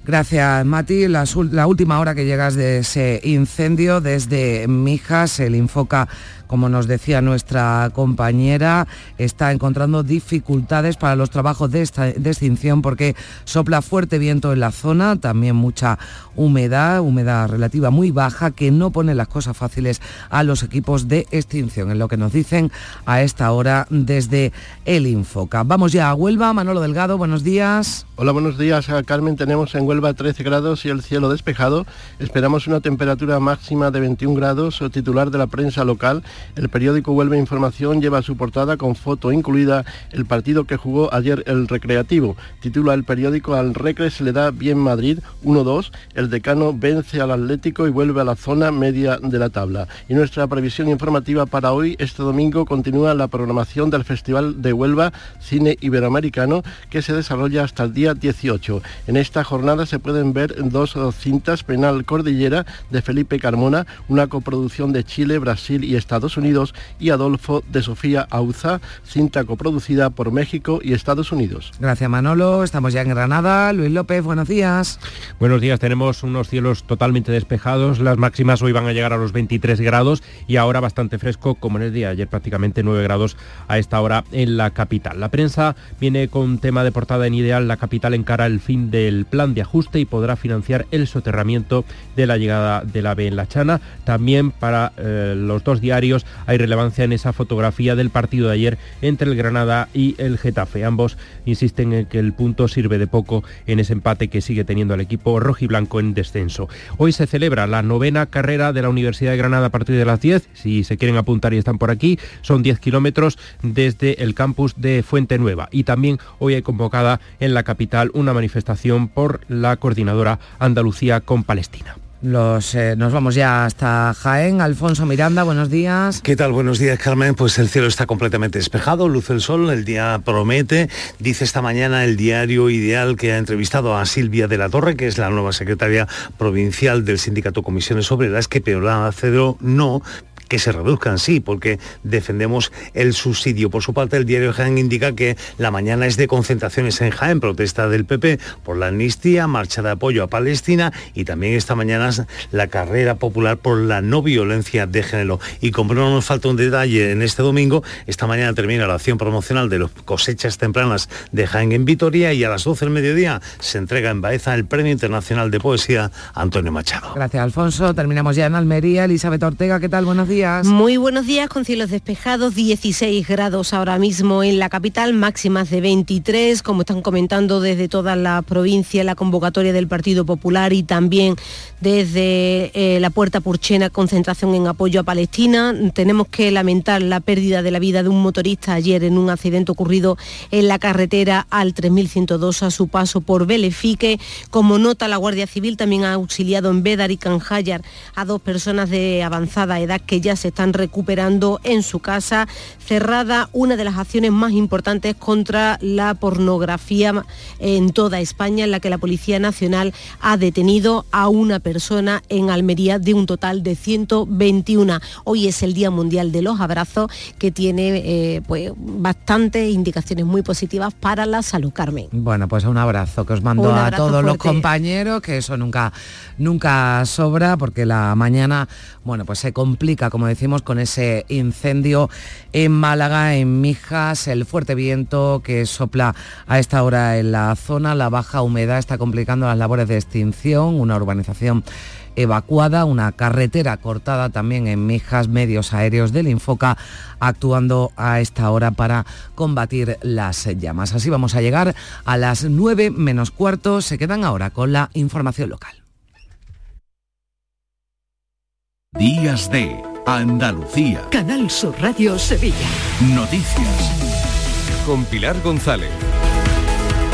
Gracias, Mati. La última hora que llegas de ese incendio desde Mijas, el Infoca, como nos decía nuestra compañera, está encontrando dificultades para los trabajos de extinción porque sopla fuerte viento en la zona, también mucha humedad relativa muy baja, que no pone las cosas fáciles a los equipos de extinción, es lo que nos dicen a esta hora desde el Infoca. Vamos ya a Huelva. Manolo Delgado, buenos días. Hola, buenos días, Carmen. Tenemos en Huelva 13 grados y el cielo despejado. Esperamos una temperatura máxima de 21 grados. Titular de la prensa local, el periódico Huelva Información lleva su portada con foto incluida el partido que jugó ayer el Recreativo. Titula el periódico: al Recre se le da bien Madrid 1-2, el decano vence al Atlético y vuelve a la zona media de la tabla. Y nuestra previsión informativa para hoy: este domingo continúa la programación del Festival de Huelva Cine Iberoamericano, que se desarrolla hasta el día 18. En esta jornada se pueden ver dos cintas: Penal Cordillera, de Felipe Carmona, una coproducción de Chile, Brasil y Estados Unidos, y Adolfo, de Sofía Auza, cinta coproducida por México y Estados Unidos. Gracias, Manolo. Estamos ya en Granada. Luis López, buenos días. Buenos días. Tenemos unos cielos totalmente despejados. Las máximas hoy van a llegar a los 23 grados y ahora bastante fresco, como en el día de ayer, prácticamente 9 grados a esta hora en la capital. La prensa viene con tema de portada en Ideal: la capital encara el fin del plan de ajuste y podrá financiar el soterramiento de la llegada del AVE en La Chana. También para los dos diarios hay relevancia en esa fotografía del partido de ayer entre el Granada y el Getafe. Ambos insisten en que el punto sirve de poco en ese empate que sigue teniendo el equipo rojiblanco en descenso. Hoy se celebra la 9ª carrera de la Universidad de Granada a partir de las 10, si se quieren apuntar y están por aquí. Son 10 kilómetros desde el campus de Fuentenueva. Y también hoy hay convocada en la capital una manifestación por la coordinadora Andalucía con Palestina. Nos vamos ya hasta Jaén. Alfonso Miranda, buenos días. ¿Qué tal? Buenos días, Carmen. Pues el cielo está completamente despejado, luce el sol, el día promete. Dice esta mañana el diario Ideal, que ha entrevistado a Silvia de la Torre, que es la nueva secretaria provincial del Sindicato Comisiones Obreras, que Perola Cedro no, que se reduzcan, sí, porque defendemos el subsidio. Por su parte, el diario Jaén indica que la mañana es de concentraciones en Jaén, protesta del PP por la amnistía, marcha de apoyo a Palestina y también esta mañana la carrera popular por la no violencia de género. Y como no nos falta un detalle en este domingo, esta mañana termina la acción promocional de las cosechas tempranas de Jaén en Vitoria y a las 12 del mediodía se entrega en Baeza el Premio Internacional de Poesía Antonio Machado. Gracias, Alfonso. Terminamos ya en Almería. Elizabeth Ortega, ¿qué tal? Buenos días. días. Muy buenos días, con cielos despejados, 16 grados ahora mismo en la capital, máximas de 23, como están comentando desde todas las provincias, la convocatoria del Partido Popular y también desde la Puerta Purchena, concentración en apoyo a Palestina. Tenemos que lamentar la pérdida de la vida de un motorista ayer en un accidente ocurrido en la carretera al 3102 a su paso por Belefique. Como nota, la Guardia Civil también ha auxiliado en Bédar y Canjayar a dos personas de avanzada edad que ya se están recuperando en su casa. Cerrada una de las acciones más importantes contra la pornografía en toda España, en la que la Policía Nacional ha detenido a una persona en Almería, de un total de 121. Hoy es el Día Mundial de los Abrazos, que tiene pues bastantes indicaciones muy positivas para la salud. Carmen. Bueno, pues un abrazo que os mando a todos los compañeros, que eso nunca sobra, porque la mañana, bueno, pues se complica, como decimos, con ese incendio en Málaga, en Mijas, el fuerte viento que sopla a esta hora en la zona, la baja humedad está complicando las labores de extinción, una urbanización evacuada, una carretera cortada también en Mijas, medios aéreos del Infoca actuando a esta hora para combatir las llamas. Así vamos a llegar a las 9:45. Se quedan ahora con la información local. Días de Andalucía. Canal Sur Radio Sevilla. Noticias. Con Pilar González.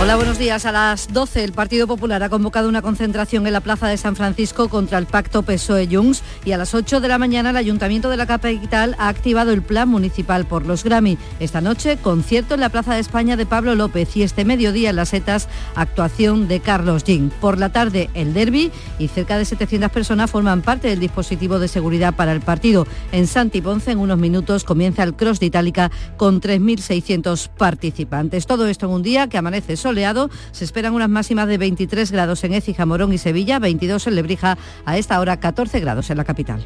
Hola, buenos días. A las 12 el Partido Popular ha convocado una concentración en la Plaza de San Francisco contra el pacto PSOE-Junts y a las 8 de la mañana el Ayuntamiento de la Capital ha activado el Plan Municipal por los Grammy. Esta noche, concierto en la Plaza de España de Pablo López y este mediodía en Las Setas, actuación de Carlos Jean. Por la tarde, el derbi y cerca de 700 personas forman parte del dispositivo de seguridad para el partido. En Santiponce, en unos minutos, comienza el Cross de Itálica con 3.600 participantes. Todo esto en un día que amanece soleado. Se esperan unas máximas de 23 grados en Écija, Morón y Sevilla, 22 en Lebrija, a esta hora 14 grados en la capital.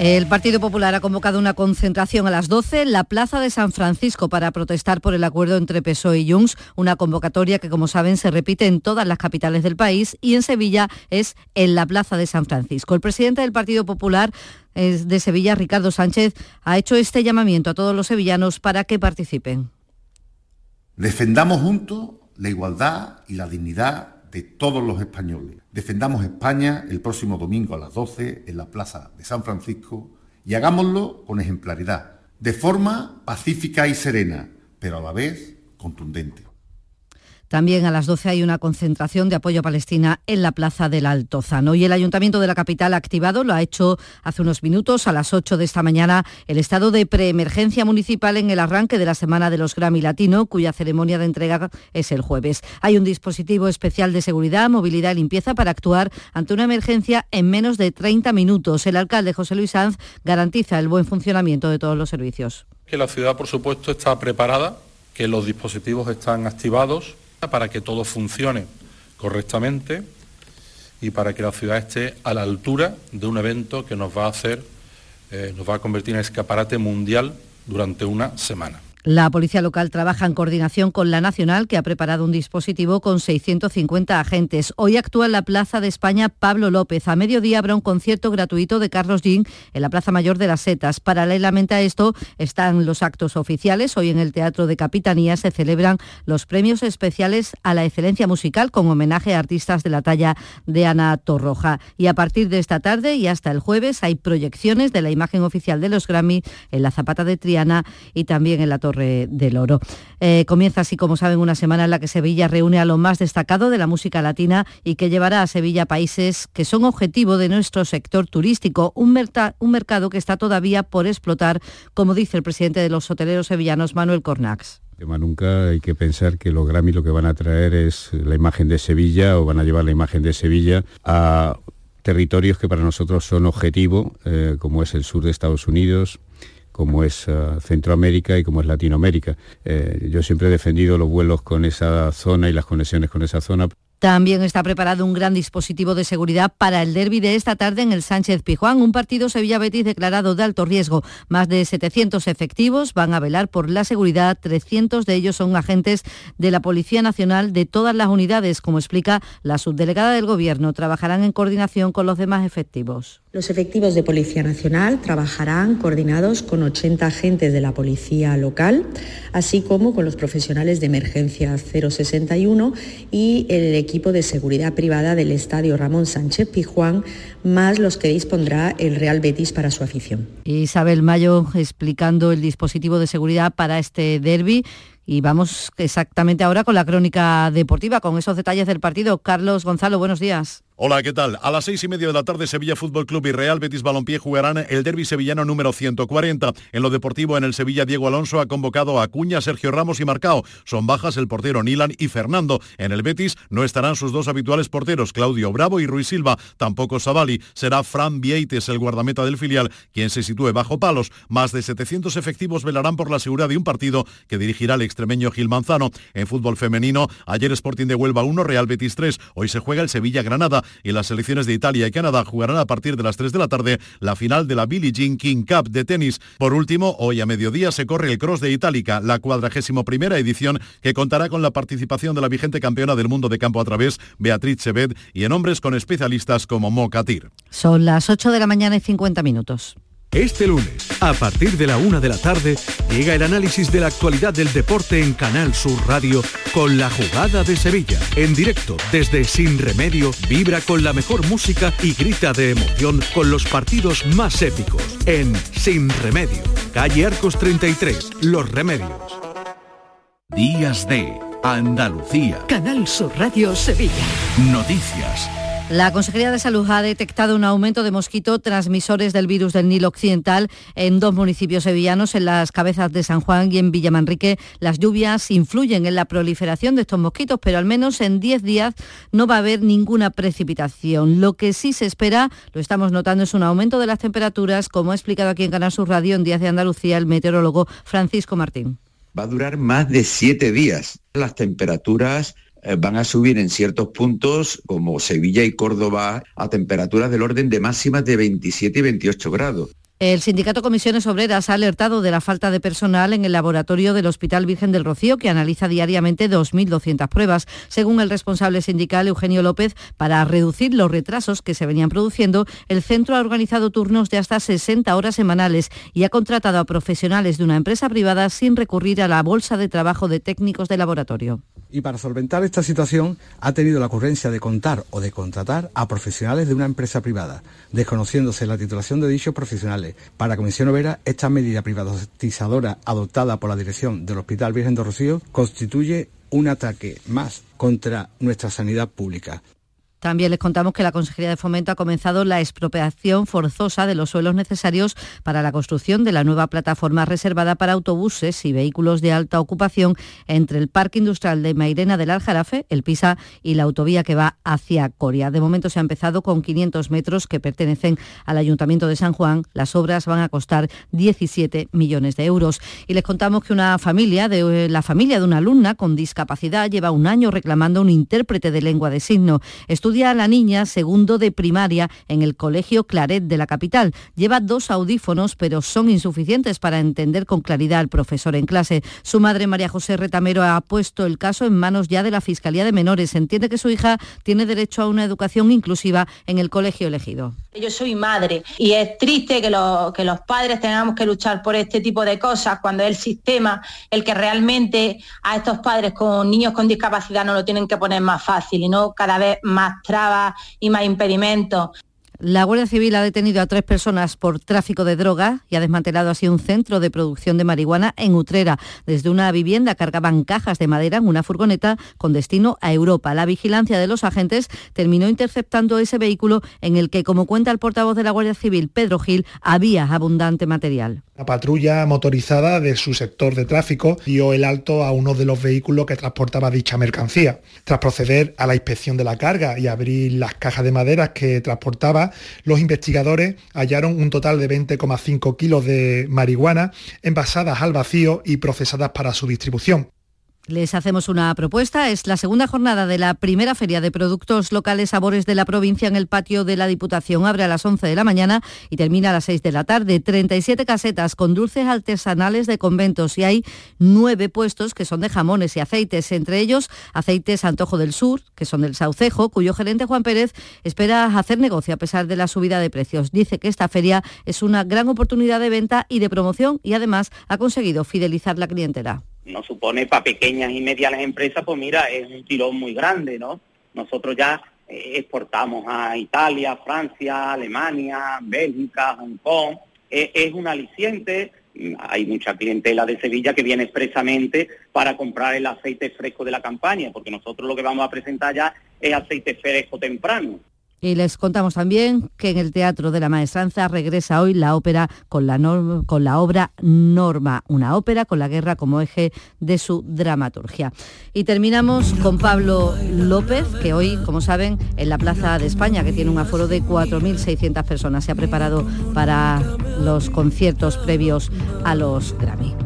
El Partido Popular ha convocado una concentración a las 12 en la Plaza de San Francisco para protestar por el acuerdo entre PSOE y Junts, una convocatoria que, como saben, se repite en todas las capitales del país y en Sevilla es en la Plaza de San Francisco. El presidente del Partido Popular de Sevilla, Ricardo Sánchez, ha hecho este llamamiento a todos los sevillanos para que participen. Defendamos juntos la igualdad y la dignidad de todos los españoles. Defendamos España el próximo domingo a las 12 en la Plaza de San Francisco y hagámoslo con ejemplaridad, de forma pacífica y serena, pero a la vez contundente. También a las 12 hay una concentración de apoyo a Palestina en la Plaza del Altozano. Y el Ayuntamiento de la Capital ha activado, lo ha hecho hace unos minutos, a las 8 de esta mañana, el estado de preemergencia municipal en el arranque de la Semana de los Grammy Latino, cuya ceremonia de entrega es el jueves. Hay un dispositivo especial de seguridad, movilidad y limpieza para actuar ante una emergencia en menos de 30 minutos. El alcalde José Luis Sanz garantiza el buen funcionamiento de todos los servicios. Que la ciudad, por supuesto, está preparada, que los dispositivos están activados para que todo funcione correctamente y para que la ciudad esté a la altura de un evento que nos va a convertir en escaparate mundial durante una semana. La policía local trabaja en coordinación con la nacional, que ha preparado un dispositivo con 650 agentes. Hoy actúa en la Plaza de España Pablo López. A mediodía habrá un concierto gratuito de Carlos Jean en la Plaza Mayor de Las Setas. Paralelamente a esto están los actos oficiales. Hoy en el Teatro de Capitanía se celebran los premios especiales a la excelencia musical con homenaje a artistas de la talla de Ana Torroja. Y a partir de esta tarde y hasta el jueves hay proyecciones de la imagen oficial de los Grammy en la Zapata de Triana y también en la Torre del Oro. Comienza así, como saben, una semana en la que Sevilla reúne a lo más destacado de la música latina y que llevará a Sevilla a países que son objetivo de nuestro sector turístico, un mercado que está todavía por explotar, como dice el presidente de los hoteleros sevillanos, Manuel Cornax. Más nunca hay que pensar que los Grammy lo que van a traer es la imagen de Sevilla, o van a llevar la imagen de Sevilla a territorios que para nosotros son objetivo, como es el sur de Estados Unidos, como es Centroamérica y como es Latinoamérica. Yo siempre he defendido los vuelos con esa zona y las conexiones con esa zona. También está preparado un gran dispositivo de seguridad para el derbi de esta tarde en el Sánchez-Pizjuán, un partido Sevilla-Betis declarado de alto riesgo. Más de 700 efectivos van a velar por la seguridad, 300 de ellos son agentes de la Policía Nacional de todas las unidades. Como explica la subdelegada del Gobierno, trabajarán en coordinación con los demás efectivos. Los efectivos de Policía Nacional trabajarán coordinados con 80 agentes de la policía local, así como con los profesionales de emergencia 061 y el equipo de seguridad privada del Estadio Ramón Sánchez Pizjuán, más los que dispondrá el Real Betis para su afición. Isabel Mayo explicando el dispositivo de seguridad para este derbi. Y vamos exactamente ahora con la crónica deportiva, con esos detalles del partido. Carlos Gonzalo, buenos días. Hola, ¿qué tal? A las 6:30 de la tarde, Sevilla Fútbol Club y Real Betis Balompié jugarán el derbi sevillano número 140. En lo deportivo, en el Sevilla, Diego Alonso ha convocado a Acuña, Sergio Ramos y Marcao. Son bajas el portero Nilan y Fernando. En el Betis no estarán sus dos habituales porteros, Claudio Bravo y Ruiz Silva. Tampoco Savalli. Será Fran Vieites, el guardameta del filial, quien se sitúe bajo palos. Más de 700 efectivos velarán por la seguridad de un partido que dirigirá el extremeño Gil Manzano. En fútbol femenino, ayer Sporting de Huelva 1, Real Betis 3. Hoy se juega el Sevilla-Granada y las selecciones de Italia y Canadá jugarán a partir de las 3 de la tarde la final de la Billie Jean King Cup de tenis. Por último, hoy a mediodía se corre el Cross de Itálica, la 41ª edición, que contará con la participación de la vigente campeona del mundo de campo a través, Beatriz Chebet, y en hombres con especialistas como Mo Katir. Son las 8:50 p.m. Este lunes, a partir de la 1 de la tarde, llega el análisis de la actualidad del deporte en Canal Sur Radio con La Jugada de Sevilla. En directo, desde Sin Remedio, vibra con la mejor música y grita de emoción con los partidos más épicos. En Sin Remedio, calle Arcos 33, Los Remedios. Días de Andalucía. Canal Sur Radio Sevilla. Noticias. La Consejería de Salud ha detectado un aumento de mosquito transmisores del virus del Nilo Occidental en 2 municipios sevillanos, en Las Cabezas de San Juan y en Villamanrique. Las lluvias influyen en la proliferación de estos mosquitos, pero al menos en 10 días no va a haber ninguna precipitación. Lo que sí se espera, lo estamos notando, es un aumento de las temperaturas, como ha explicado aquí en Canal Sur Radio en Días de Andalucía el meteorólogo Francisco Martín. Va a durar más de 7 días. Las temperaturas van a subir en ciertos puntos, como Sevilla y Córdoba, a temperaturas del orden de máximas de 27 y 28 grados. El sindicato Comisiones Obreras ha alertado de la falta de personal en el laboratorio del Hospital Virgen del Rocío, que analiza diariamente 2.200 pruebas. Según el responsable sindical, Eugenio López, para reducir los retrasos que se venían produciendo, el centro ha organizado turnos de hasta 60 horas semanales y ha contratado a profesionales de una empresa privada sin recurrir a la bolsa de trabajo de técnicos de laboratorio. Y para solventar esta situación ha tenido la ocurrencia de contar o de contratar a profesionales de una empresa privada, desconociéndose la titulación de dichos profesionales. Para Comisión Obrera, esta medida privatizadora adoptada por la dirección del Hospital Virgen del Rocío constituye un ataque más contra nuestra sanidad pública. También les contamos que la Consejería de Fomento ha comenzado la expropiación forzosa de los suelos necesarios para la construcción de la nueva plataforma reservada para autobuses y vehículos de alta ocupación entre el Parque Industrial de Mairena del Aljarafe, el Pisa y la autovía que va hacia Coria. De momento se ha empezado con 500 metros que pertenecen al Ayuntamiento de San Juan. Las obras van a costar 17 millones de euros. Y les contamos que la familia de una alumna con discapacidad lleva un año reclamando un intérprete de lengua de signo. Estudia la niña segundo de primaria en el Colegio Claret de la capital. Lleva 2 audífonos, pero son insuficientes para entender con claridad al profesor en clase. Su madre, María José Retamero, ha puesto el caso en manos ya de la Fiscalía de Menores. Entiende que su hija tiene derecho a una educación inclusiva en el colegio elegido. Yo soy madre y es triste que los padres tengamos que luchar por este tipo de cosas cuando es el sistema el que realmente a estos padres con niños con discapacidad no lo tienen que poner más fácil y no cada vez más trabas y más impedimentos. La Guardia Civil ha detenido a 3 personas por tráfico de drogas y ha desmantelado así un centro de producción de marihuana en Utrera. Desde una vivienda cargaban cajas de madera en una furgoneta con destino a Europa. La vigilancia de los agentes terminó interceptando ese vehículo en el que, como cuenta el portavoz de la Guardia Civil, Pedro Gil, había abundante material. La patrulla motorizada de su sector de tráfico dio el alto a uno de los vehículos que transportaba dicha mercancía. Tras proceder a la inspección de la carga y abrir las cajas de madera que transportaba, los investigadores hallaron un total de 20,5 kilos de marihuana envasadas al vacío y procesadas para su distribución. Les hacemos una propuesta. Es la segunda jornada de la primera feria de productos locales Sabores de la Provincia en el patio de la Diputación. Abre a las 11 de la mañana y termina a las 6 de la tarde. 37 casetas con dulces artesanales de conventos y hay 9 puestos que son de jamones y aceites, entre ellos aceites Antojo del Sur, que son del Saucejo, cuyo gerente Juan Pérez espera hacer negocio a pesar de la subida de precios. Dice que esta feria es una gran oportunidad de venta y de promoción y además ha conseguido fidelizar la clientela. No supone para pequeñas y medianas empresas, pues mira, es un tirón muy grande, ¿no? Nosotros ya exportamos a Italia, Francia, Alemania, Bélgica, Hong Kong. Es un aliciente. Hay mucha clientela de Sevilla que viene expresamente para comprar el aceite fresco de la campaña, porque nosotros lo que vamos a presentar ya es aceite fresco temprano. Y les contamos también que en el Teatro de la Maestranza regresa hoy la ópera con la obra Norma, una ópera con la guerra como eje de su dramaturgia. Y terminamos con Pablo López, que hoy, como saben, en la Plaza de España, que tiene un aforo de 4.600 personas, se ha preparado para los conciertos previos a los Grammy.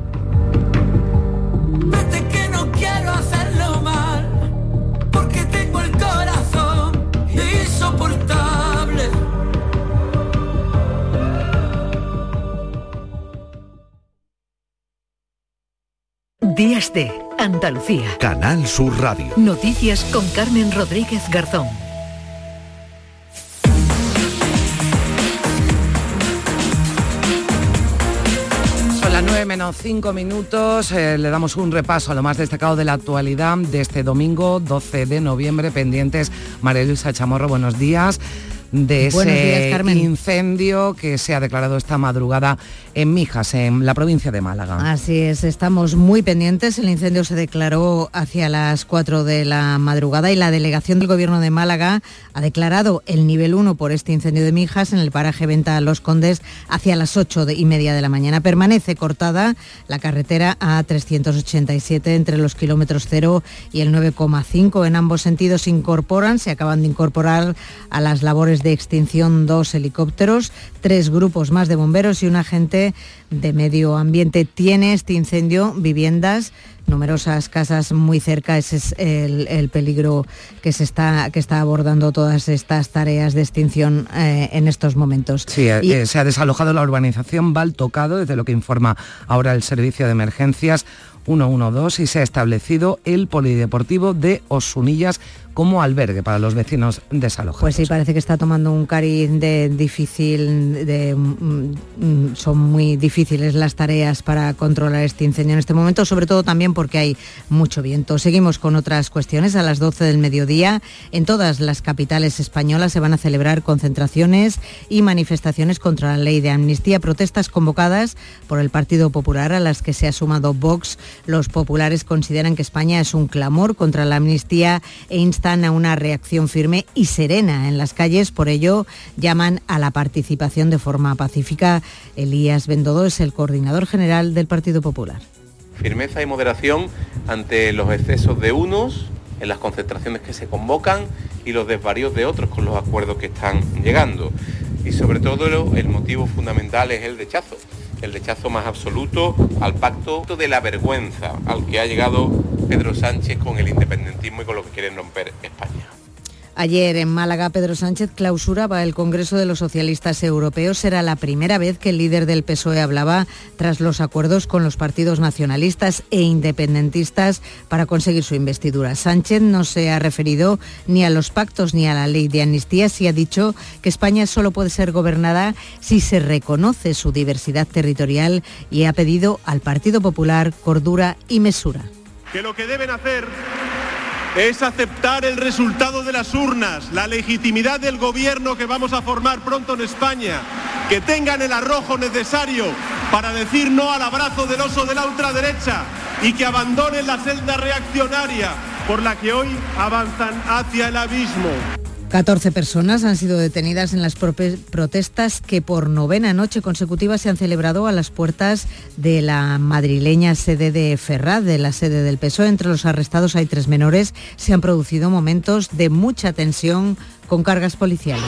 Días de Andalucía. Canal Sur Radio. Noticias con Carmen Rodríguez Garzón. Son las 9:05. Le damos un repaso a lo más destacado de la actualidad de este domingo 12 de noviembre. Pendientes, María Luisa Chamorro, buenos días. De ese incendio que se ha declarado esta madrugada en Mijas, en la provincia de Málaga. Así es, estamos muy pendientes. El incendio se declaró hacia las 4 de la madrugada y la delegación del Gobierno de Málaga ha declarado el nivel 1 por este incendio de Mijas en el paraje Venta Los Condes hacia las 8:30 de la mañana. Permanece cortada la carretera A387 entre los kilómetros 0 y el 9,5. En ambos sentidos se acaban de incorporar a las labores de extinción 2 helicópteros, 3 grupos más de bomberos y un agente de medio ambiente. Tiene este incendio viviendas, numerosas casas muy cerca. Ese es el peligro que está abordando todas estas tareas de extinción en estos momentos. Sí, se ha desalojado la urbanización Valtocado, desde lo que informa ahora el Servicio de Emergencias 112, y se ha establecido el polideportivo de Osunillas como albergue para los vecinos desalojados. Pues sí, parece que está tomando un cariz son muy difíciles las tareas para controlar este incendio en este momento, sobre todo también porque hay mucho viento. Seguimos con otras cuestiones. A las 12 del mediodía, en todas las capitales españolas se van a celebrar concentraciones y manifestaciones contra la ley de amnistía, protestas convocadas por el Partido Popular a las que se ha sumado Vox. Los populares consideran que España es un clamor contra la amnistía e instan a una reacción firme y serena en las calles. Por ello, llaman a la participación de forma pacífica. Elías Bendodo es el coordinador general del Partido Popular. Firmeza y moderación ante los excesos de unos en las concentraciones que se convocan y los desvaríos de otros con los acuerdos que están llegando. Y sobre todo el motivo fundamental es el rechazo más absoluto al pacto de la vergüenza al que ha llegado Pedro Sánchez con el independentismo y con lo que quieren romper España. Ayer en Málaga, Pedro Sánchez clausuraba el Congreso de los Socialistas Europeos. Era la primera vez que el líder del PSOE hablaba tras los acuerdos con los partidos nacionalistas e independentistas para conseguir su investidura. Sánchez no se ha referido ni a los pactos ni a la ley de amnistía. Sí ha dicho que España solo puede ser gobernada si se reconoce su diversidad territorial y ha pedido al Partido Popular cordura y mesura. Que lo que deben hacer es aceptar el resultado de las urnas, la legitimidad del gobierno que vamos a formar pronto en España, que tengan el arrojo necesario para decir no al abrazo del oso de la ultraderecha y que abandonen la senda reaccionaria por la que hoy avanzan hacia el abismo. 14 personas han sido detenidas en las protestas que por novena noche consecutiva se han celebrado a las puertas de la madrileña sede de Ferraz, de la sede del PSOE. Entre los arrestados hay 3 menores. Se han producido momentos de mucha tensión con cargas policiales.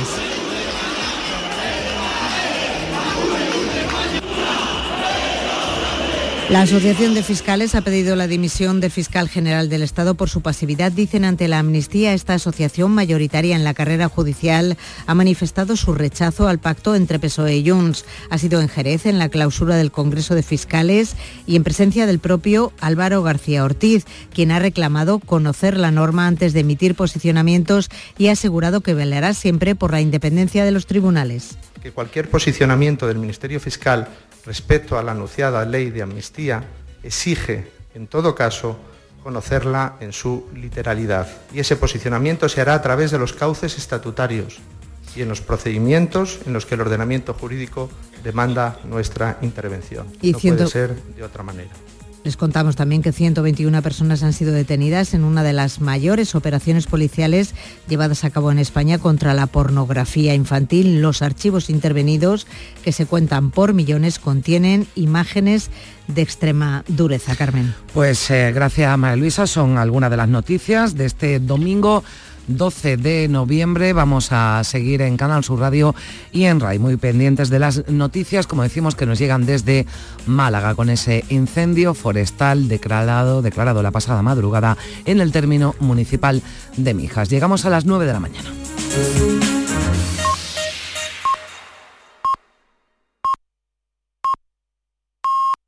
La Asociación de Fiscales ha pedido la dimisión del fiscal general del Estado por su pasividad, dicen, ante la amnistía. Esta asociación, mayoritaria en la carrera judicial, ha manifestado su rechazo al pacto entre PSOE y Junts. Ha sido en Jerez, en la clausura del Congreso de Fiscales, y en presencia del propio Álvaro García Ortiz, quien ha reclamado conocer la norma antes de emitir posicionamientos y ha asegurado que velará siempre por la independencia de los tribunales. Que cualquier posicionamiento del Ministerio Fiscal respecto a la anunciada ley de amnistía exige, en todo caso, conocerla en su literalidad. Y ese posicionamiento se hará a través de los cauces estatutarios y en los procedimientos en los que el ordenamiento jurídico demanda nuestra intervención. Puede ser de otra manera. Les contamos también que 121 personas han sido detenidas en una de las mayores operaciones policiales llevadas a cabo en España contra la pornografía infantil. Los archivos intervenidos, que se cuentan por millones, contienen imágenes de extrema dureza, Carmen. Pues gracias, María Luisa. Son algunas de las noticias de este domingo 12 de noviembre. Vamos a seguir en Canal Sur Radio y en RAI, muy pendientes de las noticias, como decimos, que nos llegan desde Málaga, con ese incendio forestal declarado la pasada madrugada en el término municipal de Mijas. Llegamos a las 9 de la mañana.